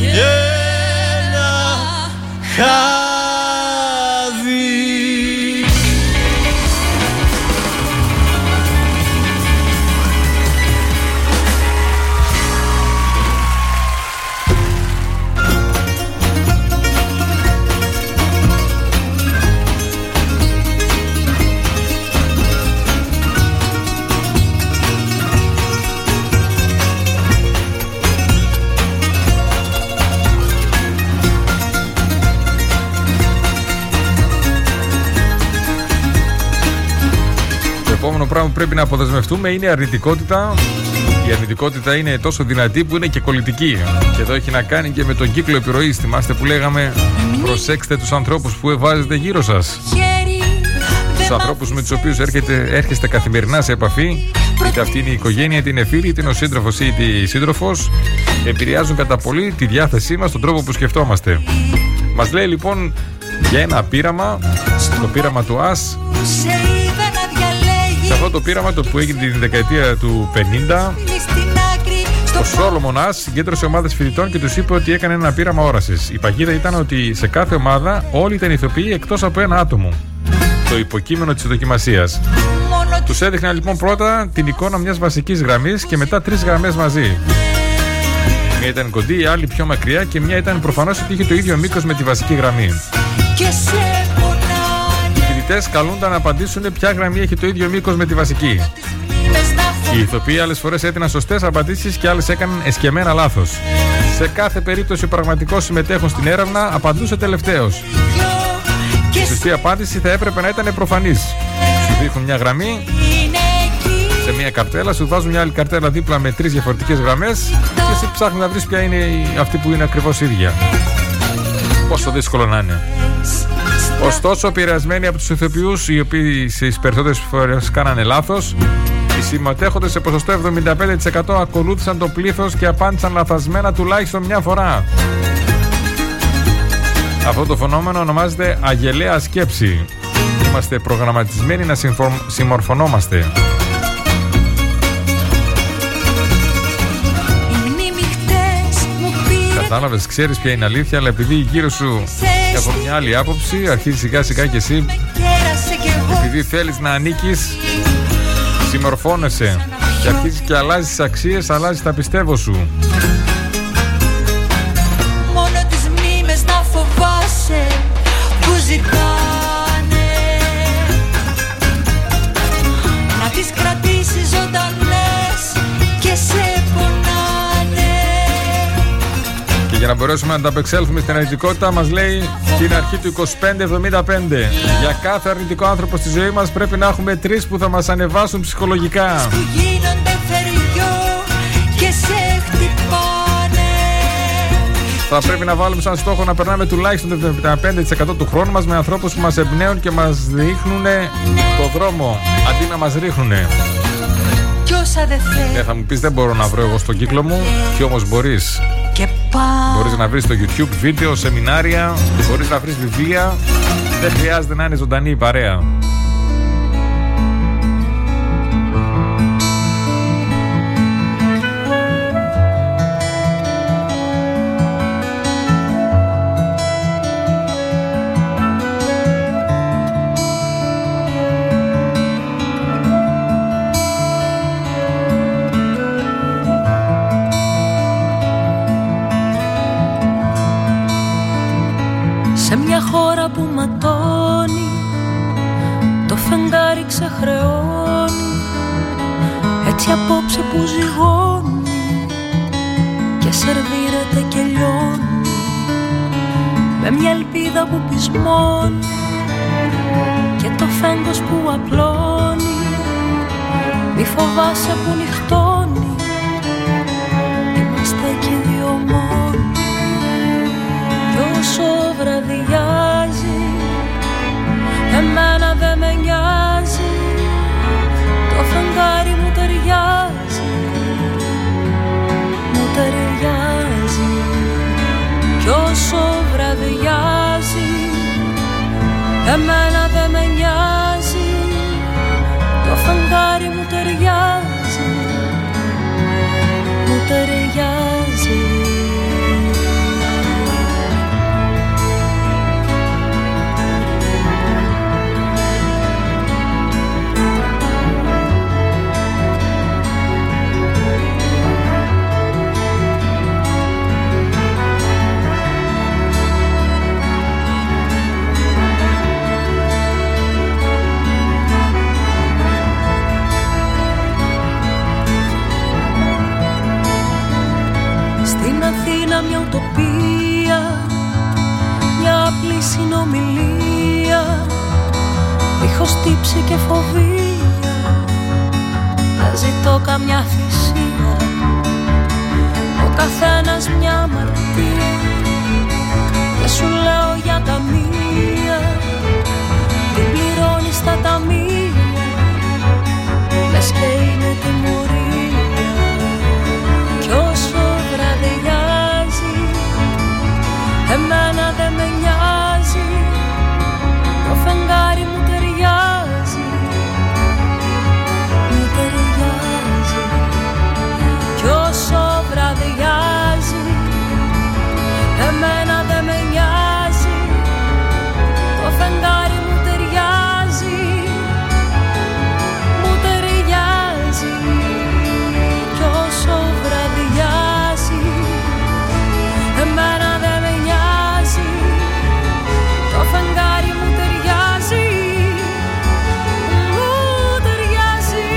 και ένα χάδι. Το πράγμα που πρέπει να αποδεσμευτούμε είναι η αρνητικότητα. Η αρνητικότητα είναι τόσο δυνατή που είναι και κολλητική. Και εδώ έχει να κάνει και με τον κύκλο επιρροής. Θυμάστε που λέγαμε, προσέξτε τους ανθρώπους που βάζετε γύρω σας. Τους ανθρώπους με τους οποίους έρχεστε καθημερινά σε επαφή, είτε αυτή είναι η οικογένεια, είτε είναι φίλη, είτε είναι ο σύντροφος ή η σύντροφος, επηρεάζουν κατά πολύ τη διάθεσή μας, τον τρόπο που σκεφτόμαστε. Μας λέει λοιπόν για ένα πείραμα, το πείραμα του Ας. Σε αυτό το πείραμα το που έγινε την δεκαετία του πενήντα, ο Σόλομον Ας συγκέντρωσε ομάδες φοιτητών και τους είπε ότι έκανε ένα πείραμα όρασης. Η παγίδα ήταν ότι σε κάθε ομάδα όλοι ήταν ηθοποιοί εκτός από ένα άτομο. Το υποκείμενο της δοκιμασίας. Τους έδειχναν λοιπόν πρώτα την εικόνα μιας βασικής γραμμής και μετά τρεις γραμμές μαζί. Μια ήταν κοντή, η άλλη πιο μακριά και μια ήταν προφανώς ότι είχε το ίδιο μήκος με τη βασική γραμμή. Καλούνται να απαντήσουν ποια γραμμή έχει το ίδιο μήκος με τη βασική. Οι ηθοποιοί άλλες φορές έδιναν σωστές απαντήσεις και άλλες έκαναν εσκεμμένα λάθος. Σε κάθε περίπτωση ο πραγματικός συμμετέχον στην έρευνα απαντούσε τελευταίος. Η σωστή απάντηση θα έπρεπε να ήταν προφανής. Σου δείχνουν μια γραμμή σε μια καρτέλα, σου βάζουν μια άλλη καρτέλα δίπλα με τρεις διαφορετικές γραμμές και εσύ ψάχνεις να βρεις ποια είναι αυτή που είναι ακριβώς ίδια. Πόσο δύσκολο να είναι. Ωστόσο, επηρεασμένοι από τους ηθοποιούς, οι οποίοι στις περισσότερες φορές κάνανε λάθος, οι συμμετέχοντες σε ποσοστό εβδομήντα πέντε τοις εκατό ακολούθησαν το πλήθος και απάντησαν λαθασμένα τουλάχιστον μια φορά. Αυτό το φαινόμενο ονομάζεται αγελαία σκέψη. Είμαστε προγραμματισμένοι να συμμορφωνόμαστε. Κατάλαβες, ξέρεις ποια είναι αλήθεια, αλλά επειδή γύρω σου από μια άλλη άποψη, αρχίζει σιγά σιγά και εσύ, επειδή θέλεις να ανήκεις, συμμορφώνεσαι και αρχίζεις και αλλάζεις τις αξίες, αλλάζεις τα πιστεύω σου. Μόνο τις μνήμες να φοβάσαι που ζητάνε, να τις κρατήσεις ζωντανές και σε πονάνε. Και για να μπορέσουμε να ανταπεξέλθουμε στην αρνητικότητα, μας λέει την αρχή του είκοσι πέντε εβδομήντα πέντε. Για κάθε αρνητικό άνθρωπο στη ζωή μας πρέπει να έχουμε τρεις που θα μας ανεβάσουν ψυχολογικά. Θα πρέπει να βάλουμε σαν στόχο να περνάμε τουλάχιστον εβδομήντα πέντε τοις εκατό του χρόνου μας με ανθρώπους που μας εμπνέουν και μας δείχνουν το δρόμο, αντί να μας ρίχνουν. Ναι, θα μου πεις, δεν μπορώ να βρω εγώ στον κύκλο μου, και όμως μπορείς. Μπορείς να βρεις στο YouTube βίντεο, σεμινάρια, μπορείς να βρεις βιβλία. Δεν χρειάζεται να είναι ζωντανή η παρέα. Σε μια χώρα που ματώνει κι απόψε που ζυγώνει και σερβίρεται και λιώνει με μια ελπίδα που πεισμώνει και το φέγγος που απλώνει. Μη φοβάσαι που νυχτώνει, είμαστε κι οι δυο μόνοι. Κι όσο βραδιάζει εμένα δεν με νοιάζει, το φεγγάρι μου ταιριάζει, μου ταιριάζει. Κι όσο βραδιάζει εμένα δεν με νοιάζει, το φεγγάρι μου ταιριάζει, μου ταιριάζει. Αθήνα μια ουτοπία, μια απλή συνομιλία, δίχως τύψη και φοβία, δεν ζητώ καμιά θυσία. Ο καθένας μια αμαρτία, δεν σου λέω για καμία, την πληρώνεις στα ταμεία, λες και είναι τιμωρία. Κι όσο βραδιάζει εμένα δεν με νοιάζει, το φεγγάρι μου ταιριάζει, μου ταιριάζει. Κι όσο βραδιάζει εμένα δεν με νοιάζει, το φεγγάρι μου ταιριάζει, μου ταιριάζει. Κι όσο βραδιάζει εμένα δεν με νοιάζει, το φεγγάρι μου ταιριάζει, μου ταιριάζει.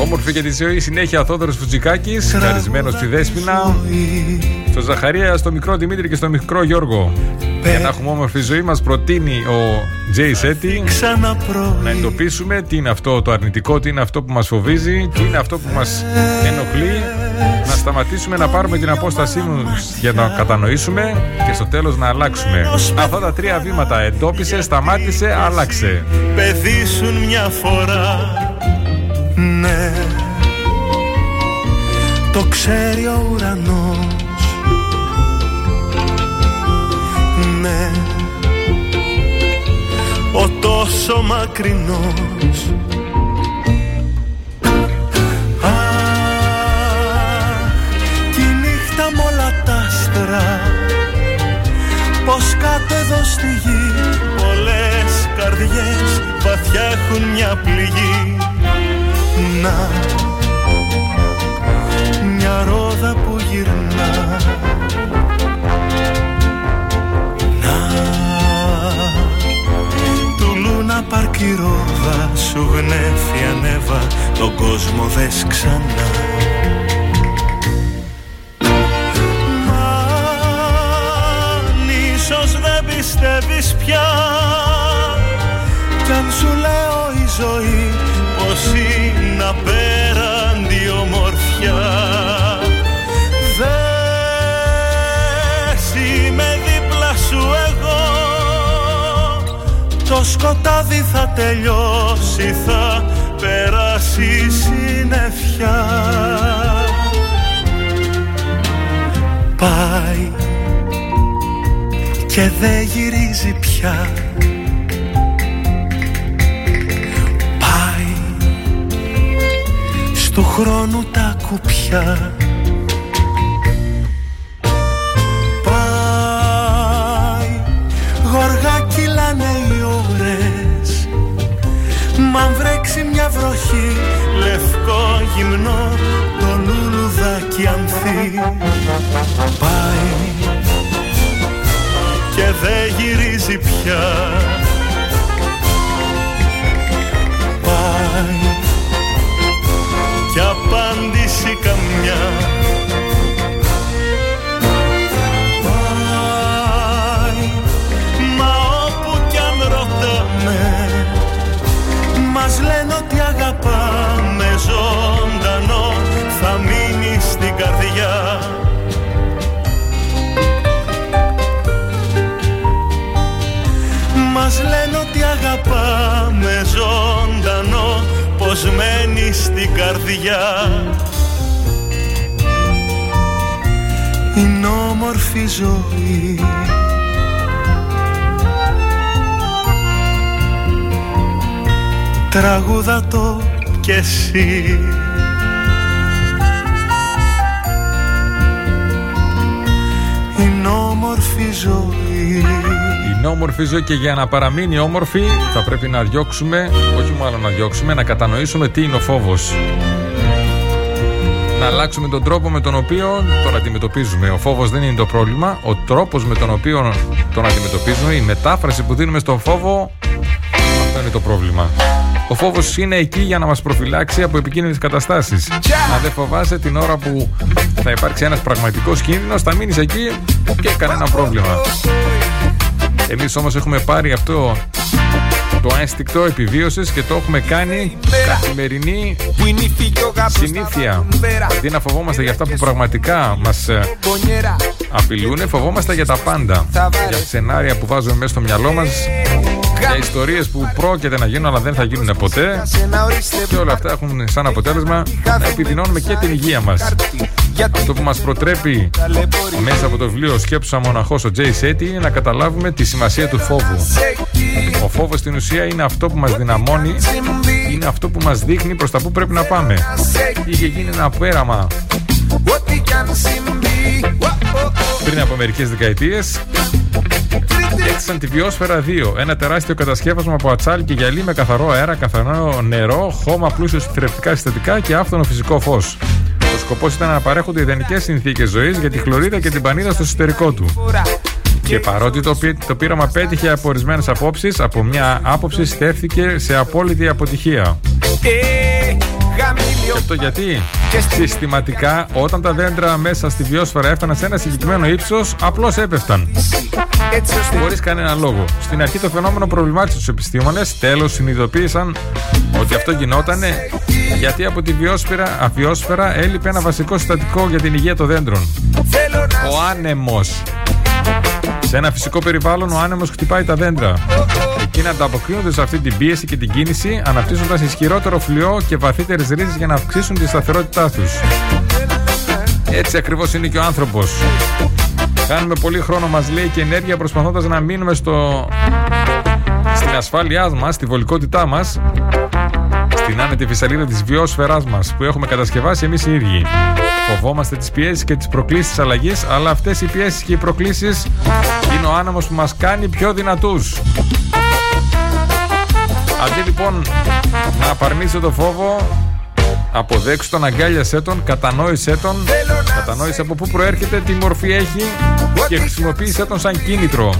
Όμορφη και τη ζωή συνέχεια, Θόδωρος Φουτζικάκης, χαρισμένος στη Δέσποινα, στο Ζαχαρία, στο μικρό Δημήτρη και στο μικρό Γιώργο. Για να έχουμε όμορφη ζωή, μας προτείνει ο Jay Shetty να εντοπίσουμε τι είναι αυτό το αρνητικό, τι είναι αυτό που μας φοβίζει, τι είναι αυτό που μας ενοχλεί, να σταματήσουμε να πάρουμε την απόστασή μας για να κατανοήσουμε και στο τέλος να αλλάξουμε. Αυτά τα τρία βήματα: εντόπισε, σταμάτησε, άλλαξε. Παιδίσουν μια φορά. Ναι, το ξέρει ο ουρανός. Ναι, ο τόσο μακρινός. Αχ, τη νύχτα μ' όλα τα άστρα, πως κάτω εδώ στη γη πολλές καρδιές βαθιά έχουν μια πληγή. Να, μια ρόδα που γυρνά. Να, του Λούνα Πάρκ η ρόδα σου γνέφει ανέβα, τον κόσμο δες ξανά. Μα αν ίσως δεν πιστεύεις πια, κι αν σου λέω η ζωή πως είναι απέραντη ομορφιά, δες είμαι δίπλα σου εγώ, το σκοτάδι θα τελειώσει, θα περάσει συννεφιά. Πάει και δεν γυρίζει πια, του χρόνου τα κουπιά. Πάει γοργά, κυλάνε οι ώρες, μα γυμνό το λουλουδάκι ανθί. Πάει και δεν γυρίζει πια. Πάει και απάντηση καμιά. Πάει, μα όπου κι αν ρωτάμε μας λένε ότι αγαπάμε ζωντανό, θα μείνει στην καρδιά. Μας λένε ότι αγαπάμε ζωντανό, πως μένει στην καρδιά. Είναι όμορφη ζωή, τραγούδα το κι εσύ. Είναι όμορφη ζωή. Είναι όμορφη ζωή και για να παραμείνει όμορφη θα πρέπει να διώξουμε, όχι μάλλον να διώξουμε, να κατανοήσουμε τι είναι ο φόβος. Να αλλάξουμε τον τρόπο με τον οποίο τον αντιμετωπίζουμε. Ο φόβος δεν είναι το πρόβλημα. Ο τρόπος με τον οποίο τον αντιμετωπίζουμε, η μετάφραση που δίνουμε στον φόβο, αυτό είναι το πρόβλημα. Ο φόβος είναι εκεί για να μας προφυλάξει από επικίνδυνες καταστάσεις. Yeah. Αν δεν φοβάσαι, την ώρα που θα υπάρξει ένας πραγματικός κίνδυνος, θα μείνεις εκεί και κανένα πρόβλημα. Εμείς όμως έχουμε πάρει αυτό το ένστικτο επιβίωσης και το έχουμε κάνει καθημερινή συνήθεια. Αντί να φοβόμαστε για αυτά που πραγματικά μας απειλούν, φοβόμαστε για τα πάντα. Για σενάρια που βάζουμε μέσα στο μυαλό μας, για ιστορίες που πρόκειται να γίνουν αλλά δεν θα γίνουν ποτέ, και όλα αυτά έχουν σαν αποτέλεσμα να επιδεινώνουμε και την υγεία μας. Αυτό που μας προτρέπει μέσα από το βιβλίο «Σκέψου μοναχός» ο Τζέι Σέτι είναι να καταλάβουμε τη σημασία του φόβου. Ο φόβος στην ουσία είναι αυτό που μας δυναμώνει, είναι αυτό που μας δείχνει προς τα που πρέπει να πάμε. Είχε γίνει ένα πέραμα πριν από μερικές δεκαετίες. Έκτισαν τη βιόσφαιρα δύο, ένα τεράστιο κατασκεύασμα από ατσάλι και γυαλί με καθαρό αέρα, καθαρό νερό, χώμα πλούσιο σε θρεπτικά συστατικά και άφθονο φυσικό φως. Ο σκοπός ήταν να παρέχονται ιδανικές συνθήκες ζωής για τη χλωρίδα και την πανίδα στο εσωτερικό του. Και παρότι το, πεί, το πείραμα πέτυχε από ορισμένες απόψεις, από μια άποψη στέφθηκε σε απόλυτη αποτυχία. Και αυτό γιατί συστηματικά όταν τα δέντρα μέσα στη βιόσφαιρα έφταναν σε ένα συγκεκριμένο ύψος, απλώς έπεφταν. Χωρίς κανένα λόγο. Στην αρχή το φαινόμενο προβλημάτισε τους επιστήμονες, τέλος συνειδητοποίησαν ότι αυτό γινότανε γιατί από τη βιόσφαιρα, αβιόσφαιρα έλειπε ένα βασικό συστατικό για την υγεία των δέντρων. Ο άνεμος. Σε ένα φυσικό περιβάλλον ο άνεμος χτυπάει τα δέντρα. Εκείνα ανταποκρίνονται σε αυτή την πίεση και την κίνηση, αναπτύσσοντας ισχυρότερο φλοιό και βαθύτερες ρίζες για να αυξήσουν τη σταθερότητά τους. Έτσι ακριβώς είναι και ο άνθρωπος. Κάνουμε πολύ χρόνο, μας λέει, και ενέργεια προσπαθώντας να μείνουμε στο... στην ασφάλειά μας, στη βολικότητά μας, στην άνετη φυσαλίδα της βιόσφαιράς μας που έχουμε κατασκευάσει εμείς οι ίδιοι. Φοβόμαστε τις πιέσεις και τις προκλήσεις της αλλαγής, αλλά αυτές οι πιέσεις και οι προκλήσεις είναι ο άνεμος που μας κάνει πιο δυνατούς. Αντί λοιπόν να απαρνείσαι το φόβο, αποδέξου τον, αγκάλιασέ τον, κατανόησέ τον, κατανόησε από πού προέρχεται, τι μορφή έχει και χρησιμοποίησέ τον σαν κίνητρο.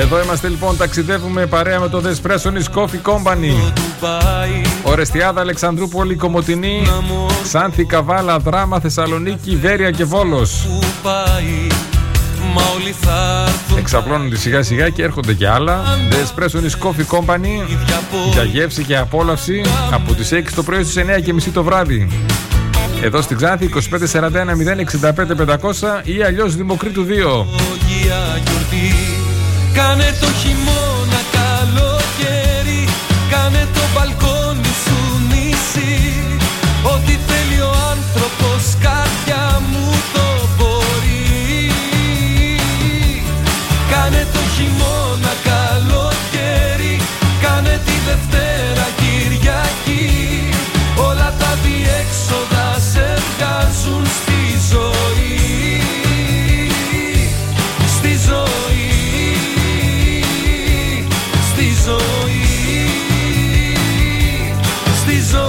Εδώ είμαστε λοιπόν, ταξιδεύουμε παρέα με το Espressonis Coffee Company. Ορεστιάδα, Αλεξανδρούπολη, Κομοτηνή, Ξάνθη, Καβάλα, Δράμα, Θεσσαλονίκη, Βέρεια και Βόλος. Εξαπλώνονται σιγά σιγά και έρχονται και άλλα. The Espressonis Coffee Company για γεύση και απόλαυση από τις έξι το πρωί στις εννιά και μισή το βράδυ. Εδώ στην Ξάνθη είκοσι πέντε σαράντα ένα μηδέν εξήντα πέντε πεντακόσια ή αλλιώς Δημοκρίτου δύο. Κάνε το χειμώνα καλοκαίρι, κάνε το μπαλκόνι σου νησί. Ό,τι θέλει ο άνθρωπος, καρδιά μου το μπορεί. Κάνε το χειμώνα καλοκαίρι, κάνε τη Δευτέρα Κυριακή. Όλα τα διέξοδα σε βγάζουν στη ζωή, στη ζωή, στη ζωή, στη ζωή.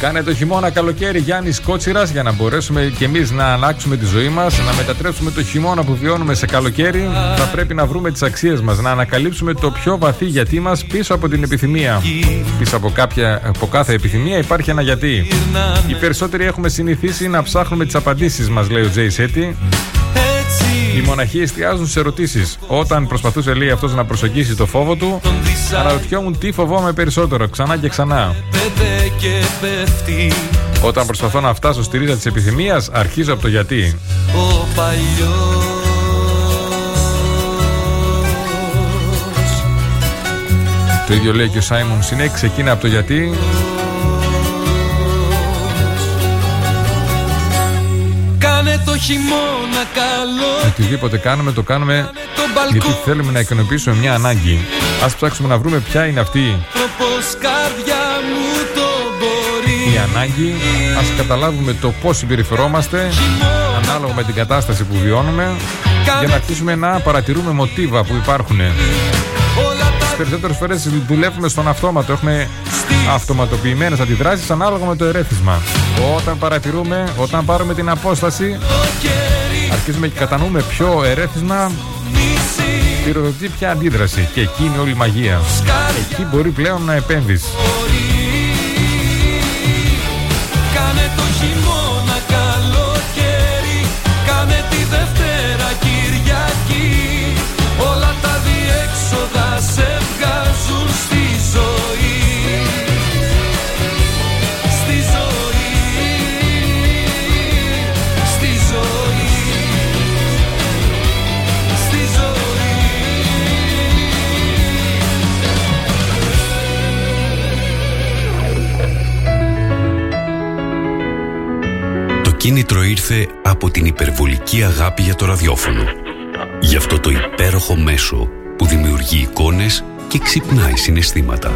Κάνε το χειμώνα καλοκαίρι, Γιάννης Κότσιρας, για να μπορέσουμε και εμείς να αλλάξουμε τη ζωή μας, να μετατρέψουμε το χειμώνα που βιώνουμε σε καλοκαίρι. Θα πρέπει να βρούμε τις αξίες μας, να ανακαλύψουμε το πιο βαθύ γιατί μας πίσω από την επιθυμία. Πίσω από, κάποια, από κάθε επιθυμία υπάρχει ένα γιατί. Οι περισσότεροι έχουμε συνηθίσει να ψάχνουμε τις απαντήσεις μας, λέει ο Τζέι Σέττη. Οι μοναχοί εστιάζουν σε ερωτήσεις. Όταν προσπαθούσε, λέει, αυτός να προσεγγίσει το φόβο του, αναρωτιόμουν τι φοβόμαι περισσότερο, ξανά και ξανά. Όταν προσπαθώ να φτάσω στη ρίζα της επιθυμίας, αρχίζω από το γιατί. Ο παλιός. Το ίδιο λέει και ο Σάιμον Σινέκ, ξεκίνα από το γιατί. Κάνε το χειμώνα καλό. Οτιδήποτε κάνουμε, το κάνουμε γιατί θέλουμε να ικανοποιήσουμε μια ανάγκη. Ας ψάξουμε να βρούμε ποια είναι αυτή η ανάγκη. Ας καταλάβουμε το πώς συμπεριφερόμαστε ανάλογα με την κατάσταση που βιώνουμε, για να αρχίσουμε να παρατηρούμε μοτίβα που υπάρχουν. Τις περισσότερες φορές δουλεύουμε στον αυτόματο. Έχουμε αυτοματοποιημένες αντιδράσεις ανάλογα με το ερέθισμα. Όταν παρατηρούμε, όταν πάρουμε την απόσταση, αρχίζουμε και κατανοούμε ποιο ερέθισμα πυροδοτεί ποια αντίδραση. Και εκεί είναι όλη η μαγεία. Εκεί μπορεί πλέον να επέμβεις. Κάνε το χειμώνα καλοκαίρι, κάνε τη Δευτέρα Κυριακή. Όλα τα διέξοδα σε βγάζουν στη ζωή, στη ζωή, στη ζωή, στη ζωή. Το κίνητρο ήρθε από την υπερβολική αγάπη για το ραδιόφωνο. Γι' αυτό το υπέροχο μέσο που δημιουργεί εικόνες και ξυπνάει συναισθήματα,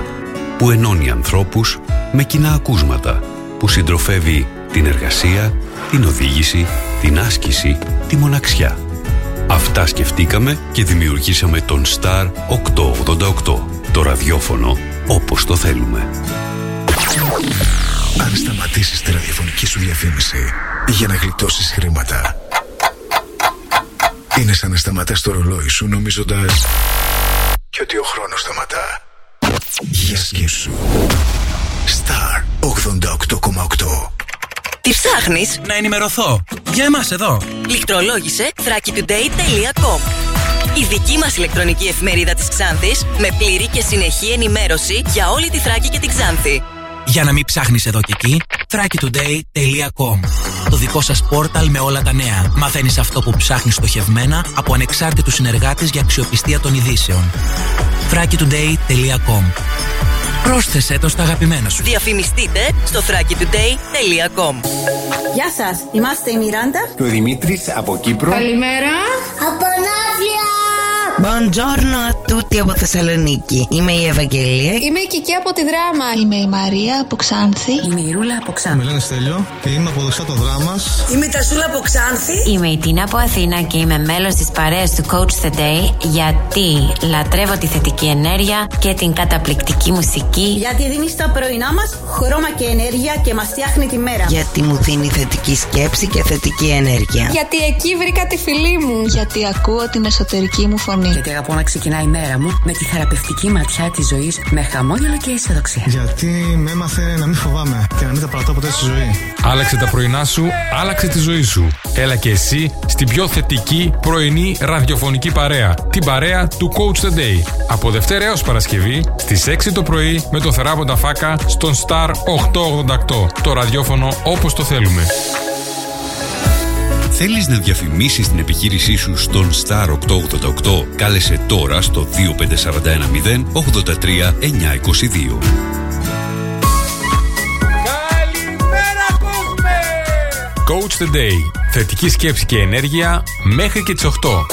που ενώνει ανθρώπους με κοινά ακούσματα, που συντροφεύει την εργασία, την οδήγηση, την άσκηση, τη μοναξιά. Αυτά σκεφτήκαμε και δημιουργήσαμε τον Star οκτακόσια ογδόντα οκτώ, το ραδιόφωνο όπως το θέλουμε. Αν σταματήσεις τη ραδιοφωνική σου διαφήμιση για να γλιτώσεις χρήματα, είναι σαν να σταματάς το ρολόι σου νομίζοντας και ότι ο χρόνος σταματά. Για σκέψου. Star ογδόντα οκτώ κόμμα οκτώ. Τι ψάχνεις? Να ενημερωθώ. Για εμάς εδώ. Λιχτρολόγησε θρακιτουντέι τελεία κομ. Η δική μας ηλεκτρονική εφημερίδα της Ξάνθης, με πλήρη και συνεχή ενημέρωση για όλη τη Θράκη και την Ξάνθη. Για να μην ψάχνεις εδώ και εκεί, θρακιτουντέι τελεία κομ. Το δικό σας πόρταλ με όλα τα νέα. Μαθαίνεις αυτό που ψάχνεις στοχευμένα από ανεξάρτητους συνεργάτες για αξιοπιστία των ειδήσεων. θρακιτουντέι τελεία κομ. Πρόσθεσέ το στα αγαπημένα σου. Διαφημιστείτε στο θρακιτουντέι τελεία κομ. Γεια σας, είμαστε η Μιράντα και ο Δημήτρης από Κύπρο. Καλημέρα από Ναύλια. Buongiorno a tutti από Θεσσαλονίκη. Είμαι η Ευαγγελία. Είμαι η Κική από τη Δράμα. Είμαι η Μαρία από Ξάνθη. Είμαι η Ρούλα από Ξάνθη. Με λένε Στέλιο και είμαι από Δοξά το Δράμας. Είμαι η Τασούλα από Ξάνθη. Είμαι η Τίνα από Αθήνα και είμαι μέλος της παρέας του Coach the Day, γιατί λατρεύω τη θετική ενέργεια και την καταπληκτική μουσική. Γιατί δίνει στα πρωινά μας χρώμα και ενέργεια και μας φτιάχνει τη μέρα. Γιατί μου δίνει θετική σκέψη και θετική ενέργεια. Γιατί εκεί βρήκα τη φιλή μου. Γιατί ακούω την εσωτερική μου φωνή. γιατί αγαπώ να ξεκινάει η μέρα μου με τη θεραπευτική ματιά της ζωής, με χαμόγελο και αισιοδοξία. Γιατί με έμαθε να μην φοβάμαι και να μην τα παρατώ ποτέ στη ζωή. Άλλαξε τα πρωινά σου, άλλαξε τη ζωή σου. Έλα και εσύ στην πιο θετική πρωινή ραδιοφωνική παρέα. Την παρέα του Coach the Day. Από Δευτέρα έως Παρασκευή στις έξι το πρωί με το θεράποντα φάκα στον Star οκτακόσια ογδόντα οκτώ. Το ραδιόφωνο όπως το θέλουμε. Θέλεις να διαφημίσεις την επιχείρησή σου στον Star οκτακόσια ογδόντα οκτώ? Κάλεσε τώρα στο δύο πέντε τέσσερα ένα μηδέν οχτώ τρία εννιά δύο δύο. Καλημέρα κόσμε! Coach the Day. Θετική σκέψη και ενέργεια μέχρι και τις οκτώ.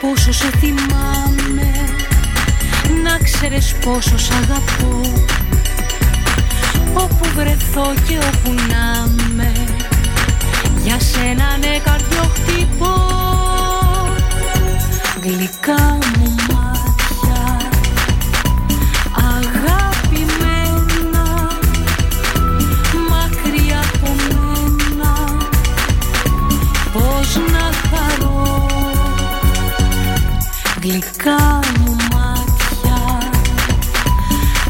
Πόσο σε θυμάμαι, να ξέρεις πόσο σ' αγαπώ. Όπου βρεθώ και όπου να είμαι, για σένα ναι καρδιοχτυπώ. Γλυκά μου μάτια, αγαπημένα, μακριά από μένα, πώς να χαρώ. Γλυκά μου μάτια,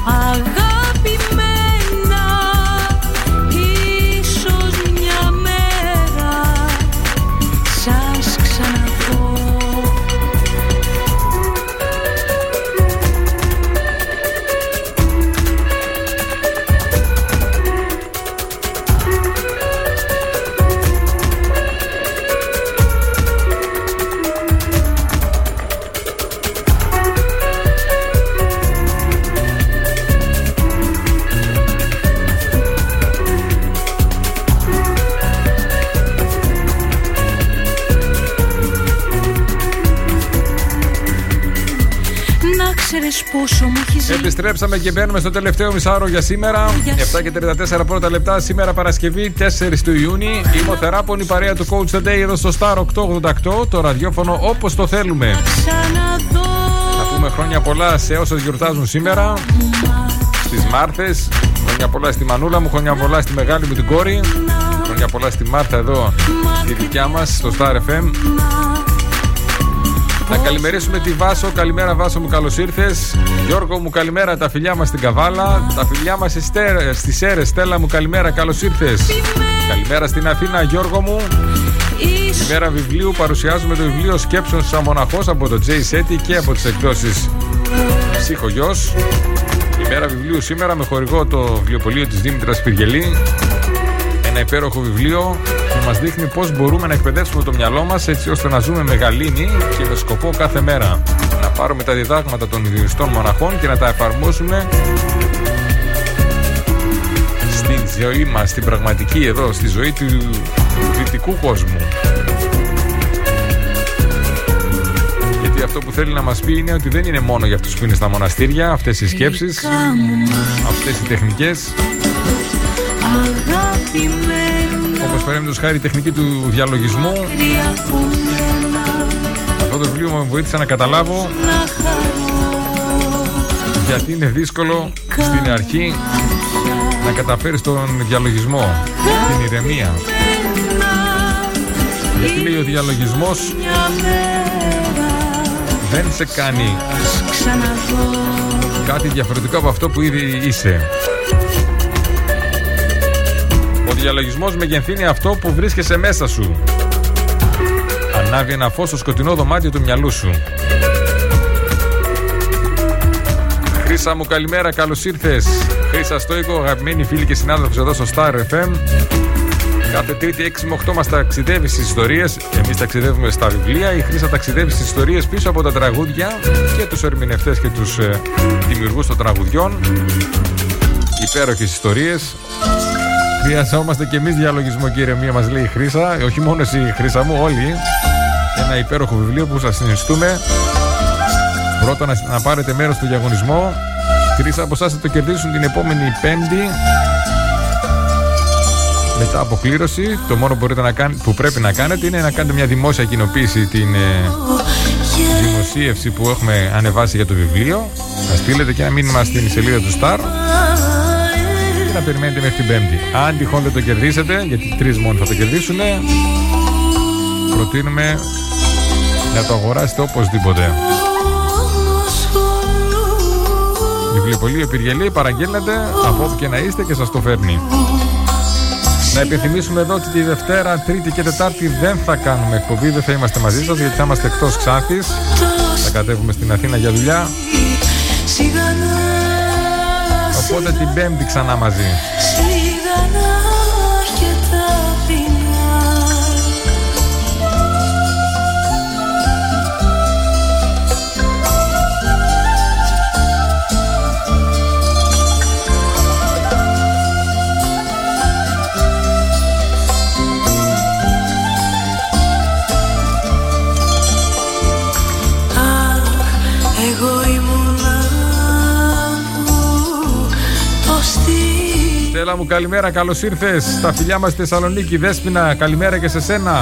αγαπημένα, ίσως μια μέρα σας ξαναδώ. Επιστρέψαμε και μπαίνουμε στο τελευταίο μισάωρο για σήμερα. επτά και τριάντα τέσσερα πρώτα λεπτά. Σήμερα Παρασκευή, τέσσερις του Ιούνιου. Είμαι ο θεράπων, η παρέα του Coach the Day εδώ στο Star οκτακόσια ογδόντα οκτώ. Το ραδιόφωνο όπως το θέλουμε. Θα πούμε χρόνια πολλά σε όσους γιορτάζουν σήμερα. Στις Μάρθες. Χρόνια πολλά στη μανούλα μου, χρόνια πολλά στη μεγάλη μου την κόρη. Χρόνια πολλά στη Μάρθα εδώ, η δικιά μας, στο Star εφ εμ. Να καλημερίσουμε τη Βάσο. Καλημέρα Βάσο μου, καλώς ήρθες. Γιώργο μου, καλημέρα, τα φιλιά μας στην Καβάλα. Τα φιλιά μας στις Σέρες. Στέλλα μου, καλημέρα, καλώς ήρθες. Καλημέρα στην Αθήνα, Γιώργο μου. Ημέρα βιβλίου, παρουσιάζουμε το βιβλίο Σκέψεων σαν μοναχός από τον Jay Shetty και από τις εκδόσεις Ψυχογιός. Ημέρα βιβλίου σήμερα με χορηγό το βιβλιοπωλείο της Δήμητρας Πυργελή. Ένα υπέροχο βιβλίο που μας δείχνει πώς μπορούμε να εκπαιδεύσουμε το μυαλό μας έτσι ώστε να ζούμε με γαλήνη και με σκοπό κάθε μέρα. Να πάρουμε τα διδάγματα των ιδιωτικών μοναχών και να τα εφαρμόσουμε στην ζωή μας, στην πραγματική εδώ, στη ζωή του δυτικού κόσμου. Γιατί αυτό που θέλει να μας πει είναι ότι δεν είναι μόνο για αυτούς που είναι στα μοναστήρια αυτές οι σκέψεις, αυτές οι τεχνικές. Όπως παρέμεινος χάρη η τεχνική του διαλογισμού. Αυτό το βιβλίο με βοήθησε να καταλάβω γιατί είναι δύσκολο στην αρχή να καταφέρεις τον διαλογισμό, την ηρεμία. Γιατί λέει ο διαλογισμός δεν σε κάνει κάτι διαφορετικό από αυτό που ήδη είσαι. Ο διαλογισμός μεγενθύνει αυτό που βρίσκεσαι μέσα σου. Ανάβει ένα φως στο σκοτεινό δωμάτιο του μυαλού σου. Χρύσα μου, καλημέρα, καλώς ήρθες. Χρύσα Στόικο, αγαπημένοι φίλοι και συνάδελφοι εδώ στο Star εφ εμ. Κάθε Τρίτη έξι με οκτώ μας ταξιδεύει στις ιστορίες. Εμείς ταξιδεύουμε στα βιβλία. Η Χρύσα ταξιδεύει στις ιστορίες πίσω από τα τραγούδια και τους ερμηνευτές και τους ε, δημιουργούς των τραγουδιών. Υπέροχες ιστορίες. Χρειαζόμαστε και εμείς διαλογισμό και ηρεμία, μας λέει η Χρύσα. Όχι μόνο εσύ, Χρύσα μου, όλοι. ένα υπέροχο βιβλίο που σας συνιστούμε. Πρώτα να, να πάρετε μέρος στο διαγωνισμό. Τρεις από εσάς θα το κερδίσουν την επόμενη Πέμπτη μετά αποκλήρωση. Το μόνο που, μπορείτε να κάν, που πρέπει να κάνετε είναι να κάνετε μια δημόσια κοινοποίηση την ε, δημοσίευση που έχουμε ανεβάσει για το βιβλίο. Να στείλετε και ένα μήνυμα στην σελίδα του Star και να περιμένετε μέχρι την Πέμπτη. Αν τυχόν δεν το κερδίσετε, γιατί τρεις μόνο θα το κερδίσουν, προτείνουμε να το αγοράσετε οπωσδήποτε. Βιβλιοπωλείο Πυργελή, παραγγέλνετε από όπου και να είστε και σας το φέρνει. Να υπενθυμίσουμε εδώ ότι τη Δευτέρα, Τρίτη και Τετάρτη δεν θα κάνουμε εκπομπή, δεν θα είμαστε μαζί σας, γιατί θα είμαστε εκτός Ξάνθης. Θα κατέβουμε στην Αθήνα για δουλειά. Οπότε την Πέμπτη ξανά μαζί. Έλα μου, καλημέρα, καλώς ήρθες. Στα φιλιά μας στη Θεσσαλονίκη, Δέσποινα, καλημέρα και σε σένα.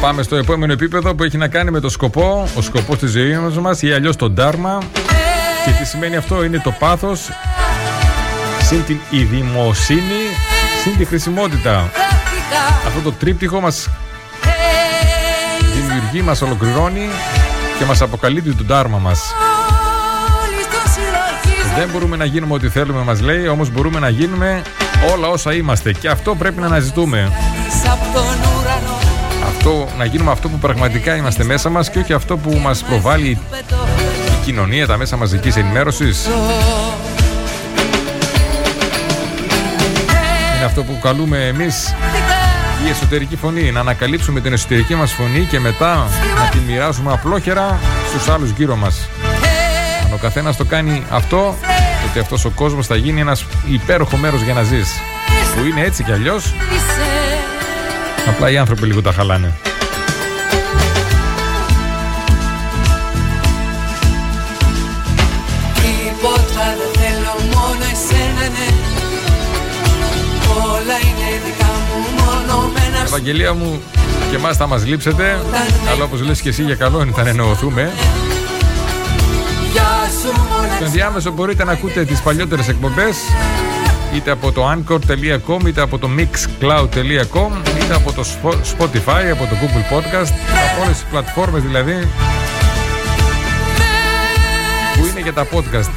Πάμε στο επόμενο επίπεδο που έχει να κάνει με το σκοπό, ο σκοπός της ζωής μας ή αλλιώς το ντάρμα. Και τι σημαίνει αυτό? Είναι το πάθος συν την ειδημοσύνη συν τη χρησιμότητα. Αυτό το τρίπτυχο μας δημιουργεί, μας ολοκληρώνει και μας αποκαλύπτει το ντάρμα μας. Δεν μπορούμε να γίνουμε ό,τι θέλουμε, μας λέει, όμως μπορούμε να γίνουμε όλα όσα είμαστε, και αυτό πρέπει να αναζητούμε. Αυτό, να γίνουμε αυτό που πραγματικά είμαστε μέσα μας και όχι αυτό που μας προβάλλει η κοινωνία, τα μέσα μαζικής ενημέρωσης. Είναι αυτό που καλούμε εμείς η εσωτερική φωνή, να ανακαλύψουμε την εσωτερική μας φωνή και μετά να τη μοιράζουμε απλόχερα στους άλλους γύρω μας. Αν ο καθένας το κάνει αυτό, ότι αυτός ο κόσμος θα γίνει ένας υπέροχο μέρος για να ζεις, που είναι έτσι κι αλλιώς. Απλά οι άνθρωποι λίγο τα χαλάνε. Τίποτα δεν θέλω, μόνο εσένα, ναι. όλα είναι δικά μου μόνο μένα. Ευαγγελία μου, και εμάς θα μας λείψετε, αλλά όπως λες και εσύ, για καλό είναι να εννοωθούμε. Στον διάμεσο μπορείτε να ακούτε τις παλιότερες εκπομπές είτε από το anchor τελεία com, είτε από το mixcloud τελεία com, είτε από το Spotify, από το Google Podcast, από όλες τις πλατφόρμες δηλαδή που είναι για τα podcast.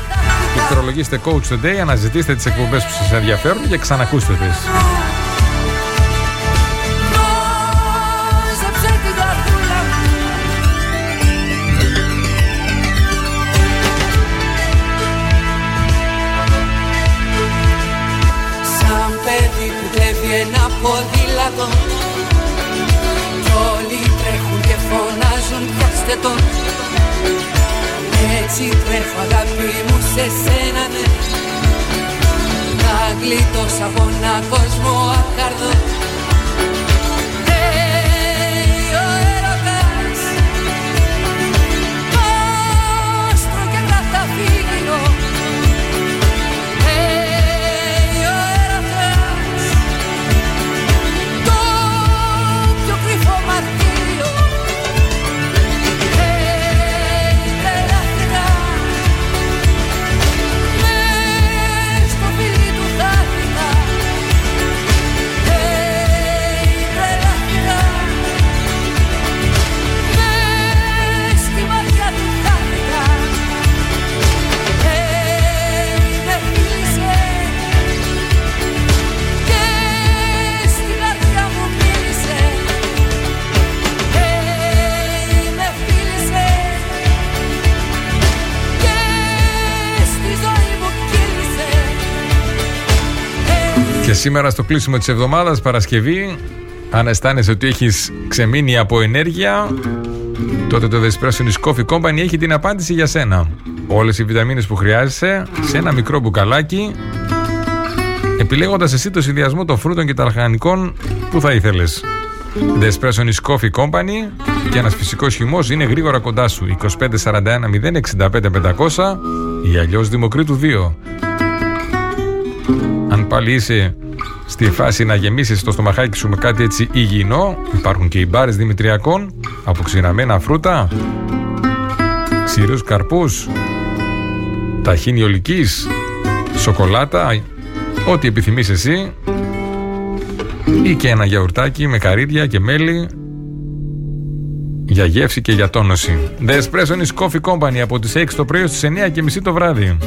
Πληκτρολογήστε Coach the Day, αναζητήστε τις εκπομπές που σας ενδιαφέρουν και ξανακούστε τις. Ένα ποδήλατο κι όλοι τρέχουν και φωνάζουν πιάστε το. Έτσι τρέχω αγάπη μου σε σένα ναι, να γλιτώσω από ένα κόσμο άκαρδο. Λέει ο έρωτας πώς το και να τα φύγω. Και σήμερα στο κλείσιμο της εβδομάδας, Παρασκευή, αν αισθάνεσαι ότι έχεις ξεμείνει από ενέργεια, τότε το Espressonis Coffee Company έχει την απάντηση για σένα. Όλες οι βιταμίνες που χρειάζεσαι σε ένα μικρό μπουκαλάκι, επιλέγοντας εσύ το συνδυασμό των φρούτων και των λαχανικών που θα ήθελες. The Espressonis Coffee Company, και ένας φυσικός χυμός είναι γρήγορα κοντά σου. είκοσι πέντε σαράντα ένα μηδέν εξήντα πέντε πεντακόσια ή αλλιώς Δημοκρίτου δύο. Αν πάλι είσαι στη φάση να γεμίσεις το στομαχάκι σου με κάτι έτσι υγιεινό, υπάρχουν και οι μπάρες δημητριακών, αποξηραμένα φρούτα, ξηρούς καρπούς, ταχίνι ολικής, σοκολάτα, ό,τι επιθυμείς εσύ, ή και ένα γιαουρτάκι με καρύδια και μέλι για γεύση και για τόνωση. The Espressonis Coffee Company, από τις έξι το πρωί ως τις εννιά και μισή το βράδυ.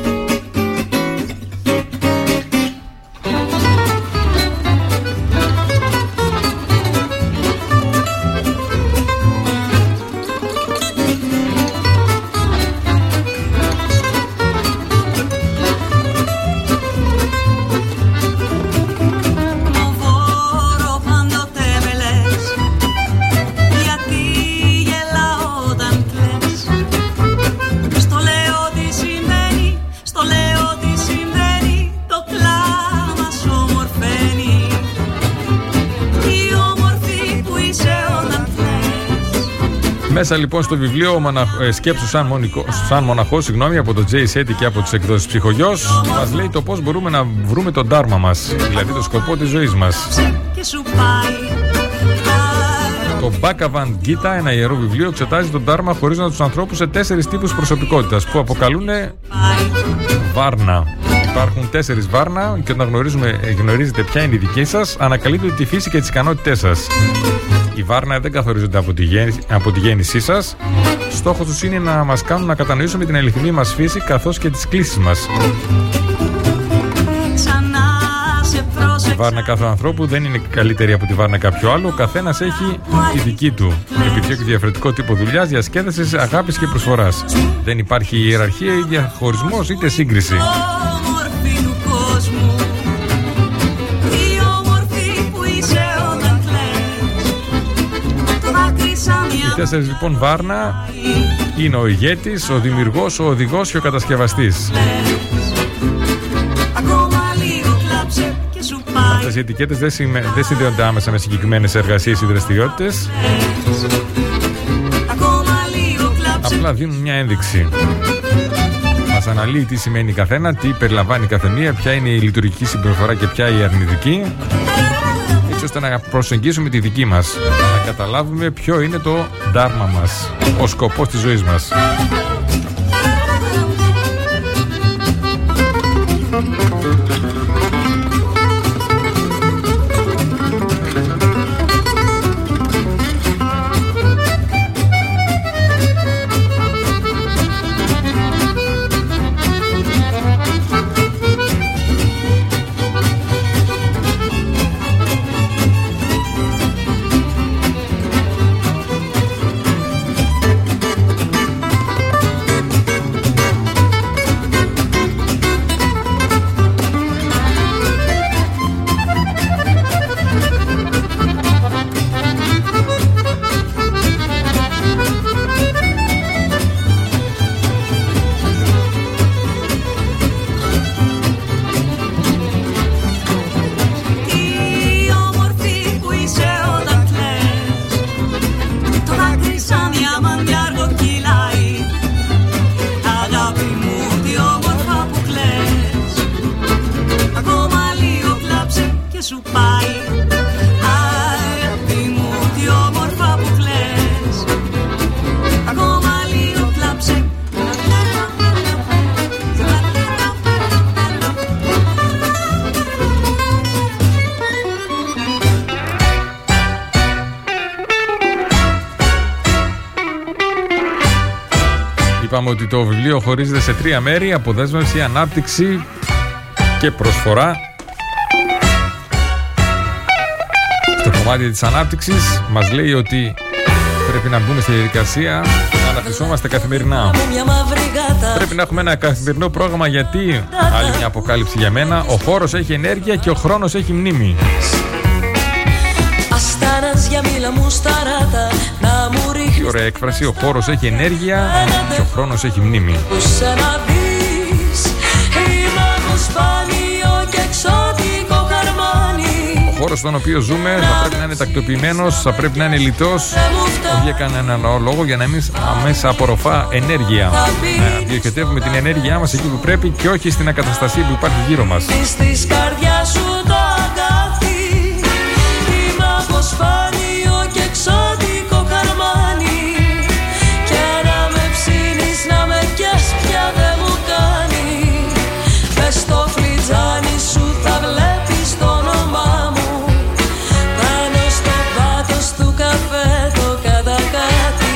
Μέσα λοιπόν στο βιβλίο «Σκέψου σαν, μονικό, σαν μοναχός», συγγνώμη, από τον Jay Shetty και από τις εκδόσεις Ψυχογιός, μας λέει το πώς μπορούμε να βρούμε τον ντάρμα μας, δηλαδή το σκοπό της ζωής μας. Το Bhagavad Gita, ένα ιερό βιβλίο, εξετάζει τον ντάρμα χωρίζοντας τους ανθρώπους σε τέσσερις τύπους προσωπικότητας που αποκαλούνε βάρνα. Υπάρχουν τέσσερις βάρνα και όταν γνωρίζουμε, γνωρίζετε ποια είναι η δική σας, ανακαλύπτετε τη φύση και τις ικανότητές σας. Οι βάρνα δεν καθορίζονται από τη, γέννη, από τη γέννησή σας. Στόχος τους είναι να μας κάνουν να κατανοήσουμε την αληθινή μας φύση καθώς και τις κλίσεις μας. Η βάρνα κάθε ανθρώπου δεν είναι καλύτερη από τη βάρνα κάποιο άλλο. Ο καθένας έχει τη δική του. Επιδιώκει διαφορετικό τύπο δουλειάς, διασκέδασης, αγάπης και προσφοράς. Δεν υπάρχει ιεραρχία ή διαχωρισμός είτε σύγκριση. Τέσσερις λοιπόν βάρνα είναι ο ηγέτης, ο δημιουργός, ο οδηγός και ο κατασκευαστής. Αυτές οι ετικέτες δεν συνδέονται άμεσα με συγκεκριμένες εργασίες ή δραστηριότητες, απλά δίνουν μια ένδειξη. μας αναλύει τι σημαίνει καθένα, τι περιλαμβάνει καθεμία, ποια είναι η λειτουργική συμπεριφορά και ποια η αρνητική, έτσι ώστε να προσεγγίσουμε τη δική μας, να καταλάβουμε ποιο είναι το ντάρμα μας, ο σκοπός της ζωής μας. Είπαμε ότι το βιβλίο χωρίζεται σε τρία μέρη: αποδέσμευση, ανάπτυξη και προσφορά. Στο κομμάτι της ανάπτυξης μας λέει ότι πρέπει να μπούμε στη διαδικασία να αναπτυσσόμαστε καθημερινά. Πρέπει να έχουμε ένα καθημερινό πρόγραμμα, γιατί, άλλη μια αποκάλυψη για μένα, ο χώρος έχει ενέργεια και ο χρόνος έχει μνήμη. Τι ωραία έκφραση, ο χώρος έχει ενέργεια και ο χρόνος έχει μνήμη. Ο χώρος στον οποίο ζούμε θα πρέπει να είναι τακτοποιημένος, θα πρέπει να είναι λιτός, όχι για κανέναν λόγο, για να μην αμέσα απορροφά ενέργεια. Να διοχετεύουμε την ενέργειά μας εκεί που πρέπει και όχι στην ακαταστασία που υπάρχει γύρω μας. Σπάνιο και εξωτικό καρμάνι, και να με ψήνεις, να με πιες πια δεν μου κάνει. Μες στο φλιτζάνι σου θα βλέπεις το όνομά μου, πάνω στο πάτος του καφέ το κατακάτι.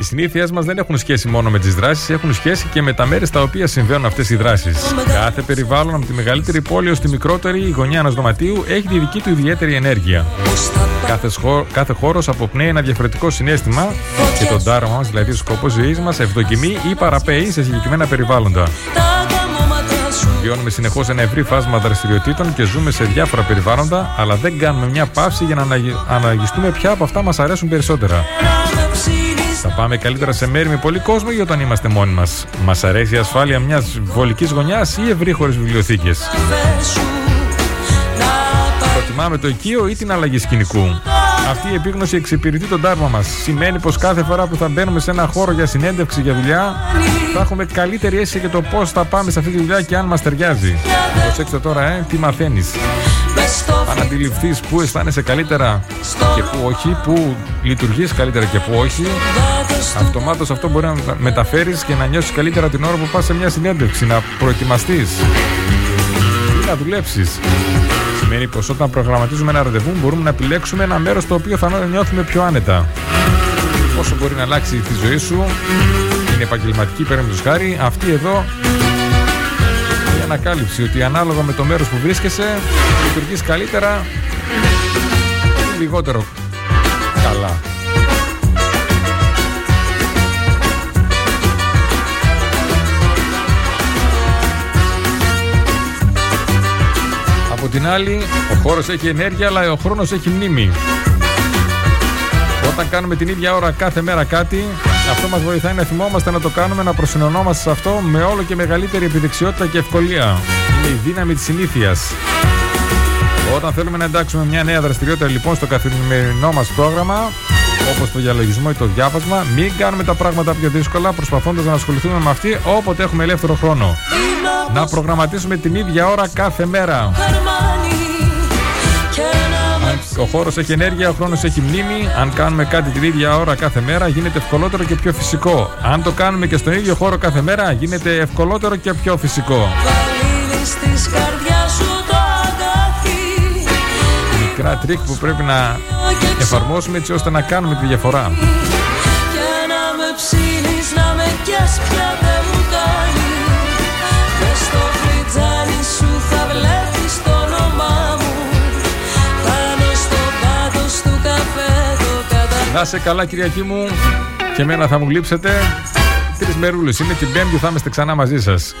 Οι συνήθειές μας δεν έχουν σχέση μόνο με τις δράσεις, έχουν σχέση και με τα μέρη στα οποία συμβαίνουν αυτές οι δράσεις. Κάθε περιβάλλον, από τη μεγαλύτερη πόλη ως τη μικρότερη γωνιά ενός δωματίου, έχει τη δική του ιδιαίτερη ενέργεια. Κάθε, σχο... κάθε χώρος αποπνέει ένα διαφορετικό συνέστημα και τον ντάρμα μας, δηλαδή ο σκοπός ζωής μας, ευδοκιμεί ή παραπέει σε συγκεκριμένα περιβάλλοντα. Βιώνουμε συνεχώς ένα ευρύ φάσμα δραστηριοτήτων και ζούμε σε διάφορα περιβάλλοντα, αλλά δεν κάνουμε μια παύση για να αναλογιστούμε ποια από αυτά μας αρέσουν περισσότερα. Θα πάμε καλύτερα σε μέρη με πολύ κόσμο ή όταν είμαστε μόνοι μας. Μας αρέσει η ασφάλεια μιας βολικής γωνιάς ή ευρύχωρες βιβλιοθήκες. Προτιμάμε το οικείο ή την αλλαγή σκηνικού. Αυτή η επίγνωση εξυπηρετεί τον τάρμα μας. Σημαίνει πως κάθε φορά που θα μπαίνουμε σε ένα χώρο για συνέντευξη, για δουλειά, θα έχουμε καλύτερη αίσθηση για το πώς θα πάμε σε αυτή τη δουλειά και αν μας ταιριάζει. Προσέξτε τώρα, ε, τι μαθαίνεις. Αν αντιληφθείς πού αισθάνεσαι καλύτερα και πού όχι, πού λειτουργείς καλύτερα και πού όχι, αυτομάτως αυτό μπορεί να μεταφέρεις και να νιώσεις καλύτερα την ώρα που πας σε μια συνέντευξη, να προετοιμαστείς ή να δουλέψεις. Σημαίνει πως όταν προγραμματίζουμε ένα ραντεβού μπορούμε να επιλέξουμε ένα μέρος στο οποίο θα νιώθουμε πιο άνετα. Όσο μπορεί να αλλάξει τη ζωή σου, την επαγγελματική παραδείγματος χάρη, αυτή εδώ η ανακάλυψη ότι ανάλογα με το μέρος που βρίσκεσαι λειτουργείς καλύτερα ή λιγότερο καλά. Από την άλλη, ο χώρος έχει ενέργεια, αλλά ο χρόνος έχει μνήμη. Όταν κάνουμε την ίδια ώρα κάθε μέρα κάτι, Αυτό μας βοηθάει να θυμόμαστε να το κάνουμε, να προσυνωνόμαστε σε αυτό με όλο και μεγαλύτερη επιδεξιότητα και ευκολία. Είναι η δύναμη της συνήθειας. Όταν θέλουμε να εντάξουμε μια νέα δραστηριότητα λοιπόν στο καθημερινό μας πρόγραμμα, όπως το διαλογισμό ή το διάβασμα, μην κάνουμε τα πράγματα πιο δύσκολα προσπαθώντας να ασχοληθούμε με αυτή όποτε έχουμε ελεύθερο χρόνο. Να προγραμματίσουμε την ίδια ώρα κάθε μέρα. Ο χώρος έχει ενέργεια, ο χρόνος έχει μνήμη. Αν κάνουμε κάτι την ίδια ώρα κάθε μέρα, γίνεται ευκολότερο και πιο φυσικό. Αν το κάνουμε και στον ίδιο χώρο κάθε μέρα, γίνεται ευκολότερο και πιο φυσικό. Μικρά τρίκ που πρέπει να εφαρμόσουμε έτσι ώστε να κάνουμε τη διαφορά. Να είσαι καλά, Κυριακή μου, και εμένα θα μου λείψετε. Τρεις μερούλες είναι, την Πέμπτη θα είμαστε ξανά μαζί σας.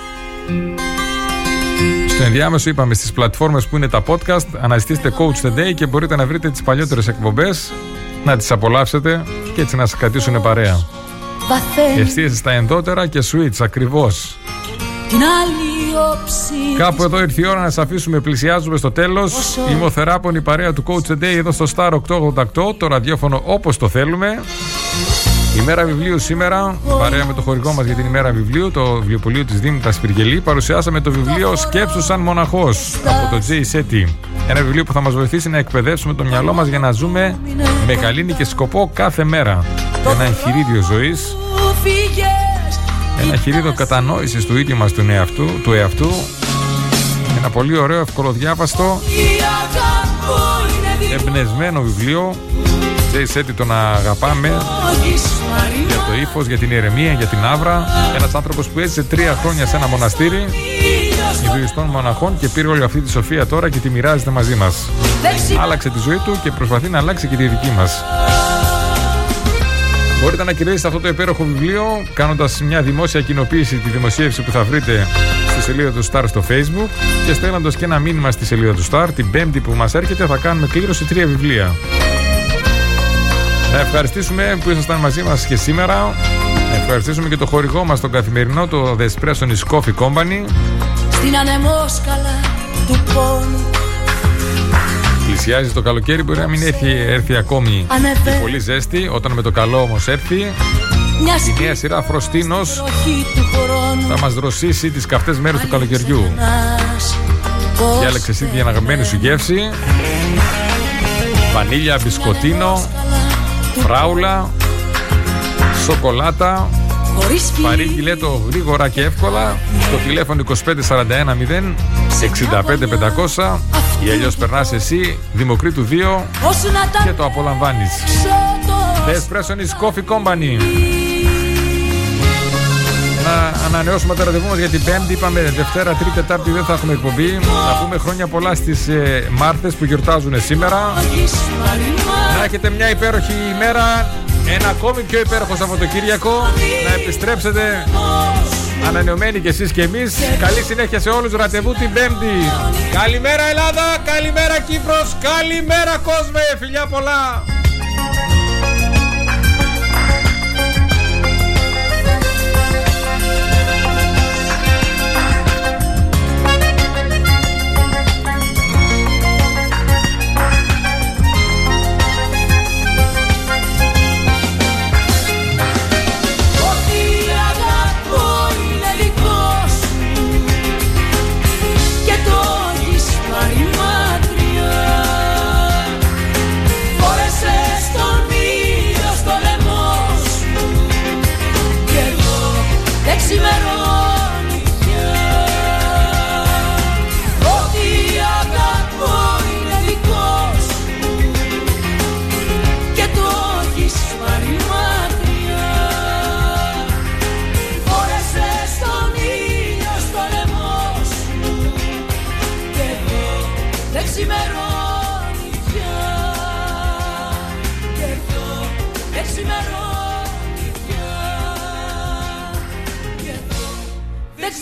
Στο ενδιάμεσο είπαμε, στις πλατφόρμες που είναι τα podcast, αναζητήστε Coach the Day και μπορείτε να βρείτε τις παλιότερες εκπομπές, να τις απολαύσετε και έτσι να σας κρατήσουν παρέα. Εστίασε στα ενδότερα και switch ακριβώς. Κάπου εδώ ήρθε η ώρα να σας αφήσουμε. Πλησιάζουμε στο τέλος. Είμαι ο Θεράπων, η παρέα του Coach the Day εδώ στο Star οκτακόσια ογδόντα οκτώ, το ραδιόφωνο όπως το θέλουμε. Ημέρα βιβλίου σήμερα, παρέα με το χορηγό μας για την ημέρα βιβλίου, το βιβλιοπωλείο της Δήμητρας Πυργελή, παρουσιάσαμε το βιβλίο «Σκέψου σαν μοναχός» από τον Jay Shetty. Ένα βιβλίο που θα μας βοηθήσει να εκπαιδεύσουμε το μυαλό μας για να ζούμε με καλήνη και σκοπό κάθε μέρα. Ένα εγχειρίδιο ζωής. Ένα χειρίδιο κατανόησης του ίδιου μας του εαυτού, του εαυτού. Ένα πολύ ωραίο, ευκολοδιάβαστο, εμπνευσμένο βιβλίο. Jay Shetty, τον αγαπάμε για το ύφος, για την ηρεμία, για την άβρα. Ένας άνθρωπος που έζησε τρία χρόνια σε ένα μοναστήρι ιδουιστών μοναχών και πήρε όλη αυτή τη σοφία τώρα και τη μοιράζεται μαζί μας. Άλλαξε τη ζωή του και προσπαθεί να αλλάξει και τη δική μας. Μπορείτε να κερδίσετε αυτό το υπέροχο βιβλίο κάνοντας μια δημόσια κοινοποίηση, τη δημοσίευση που θα βρείτε στη σελίδα του Star στο Facebook, και στέλνοντας και ένα μήνυμα στη σελίδα του Star. Την Πέμπτη που μας έρχεται θα κάνουμε κλήρωση τρία βιβλία. Να ευχαριστήσουμε που ήσασταν μαζί μας και σήμερα. Να ευχαριστήσουμε και το χορηγό μας τον καθημερινό, το Espressonis Coffee Company. Στην ανεμόσκαλα του πόνου. Πλησιάζει το καλοκαίρι, μπορεί να μην έρθει, έρθει ακόμη και πολύ ζέστη. Όταν με το καλό όμως έρθει, η νέα σειρά Φροστίνος θα μας δροσίσει τις καυτές μέρες του καλοκαιριού. Διάλεξε εσύ την αναγνωρισμένη σου γεύση. Βανίλια, μπισκοτίνο, φράουλα, σοκολάτα. Πάρει κιλέτο γρήγορα και εύκολα στο τηλέφωνο είκοσι πέντε σαράντα ένα μηδέν εξήντα πέντε πεντακόσια, ή αλλιώς περνάς εσύ Δημοκρίτου δύο και το απολαμβάνεις. The Espressonis Coffee Company. Να ανανεώσουμε τα ραντεβού μας για την Πέμπτη. Είπαμε Δευτέρα, Τρίτη, Τετάρτη δεν θα έχουμε εκπομπή. Να πούμε χρόνια πολλά στις ε, Μάρθες που γιορτάζουν σήμερα. Να έχετε μια υπέροχη ημέρα. Ένα ακόμη πιο υπέροχο Σαββατοκύριακο. Να επιστρέψετε ανανεωμένοι κι εσείς και εμείς. Καλή συνέχεια σε όλους. Ραντεβού την Πέμπτη. Καλημέρα Ελλάδα, καλημέρα Κύπρος, καλημέρα κόσμε. Φιλιά πολλά.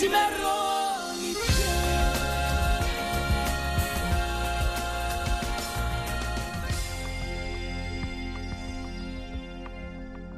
Σήμερα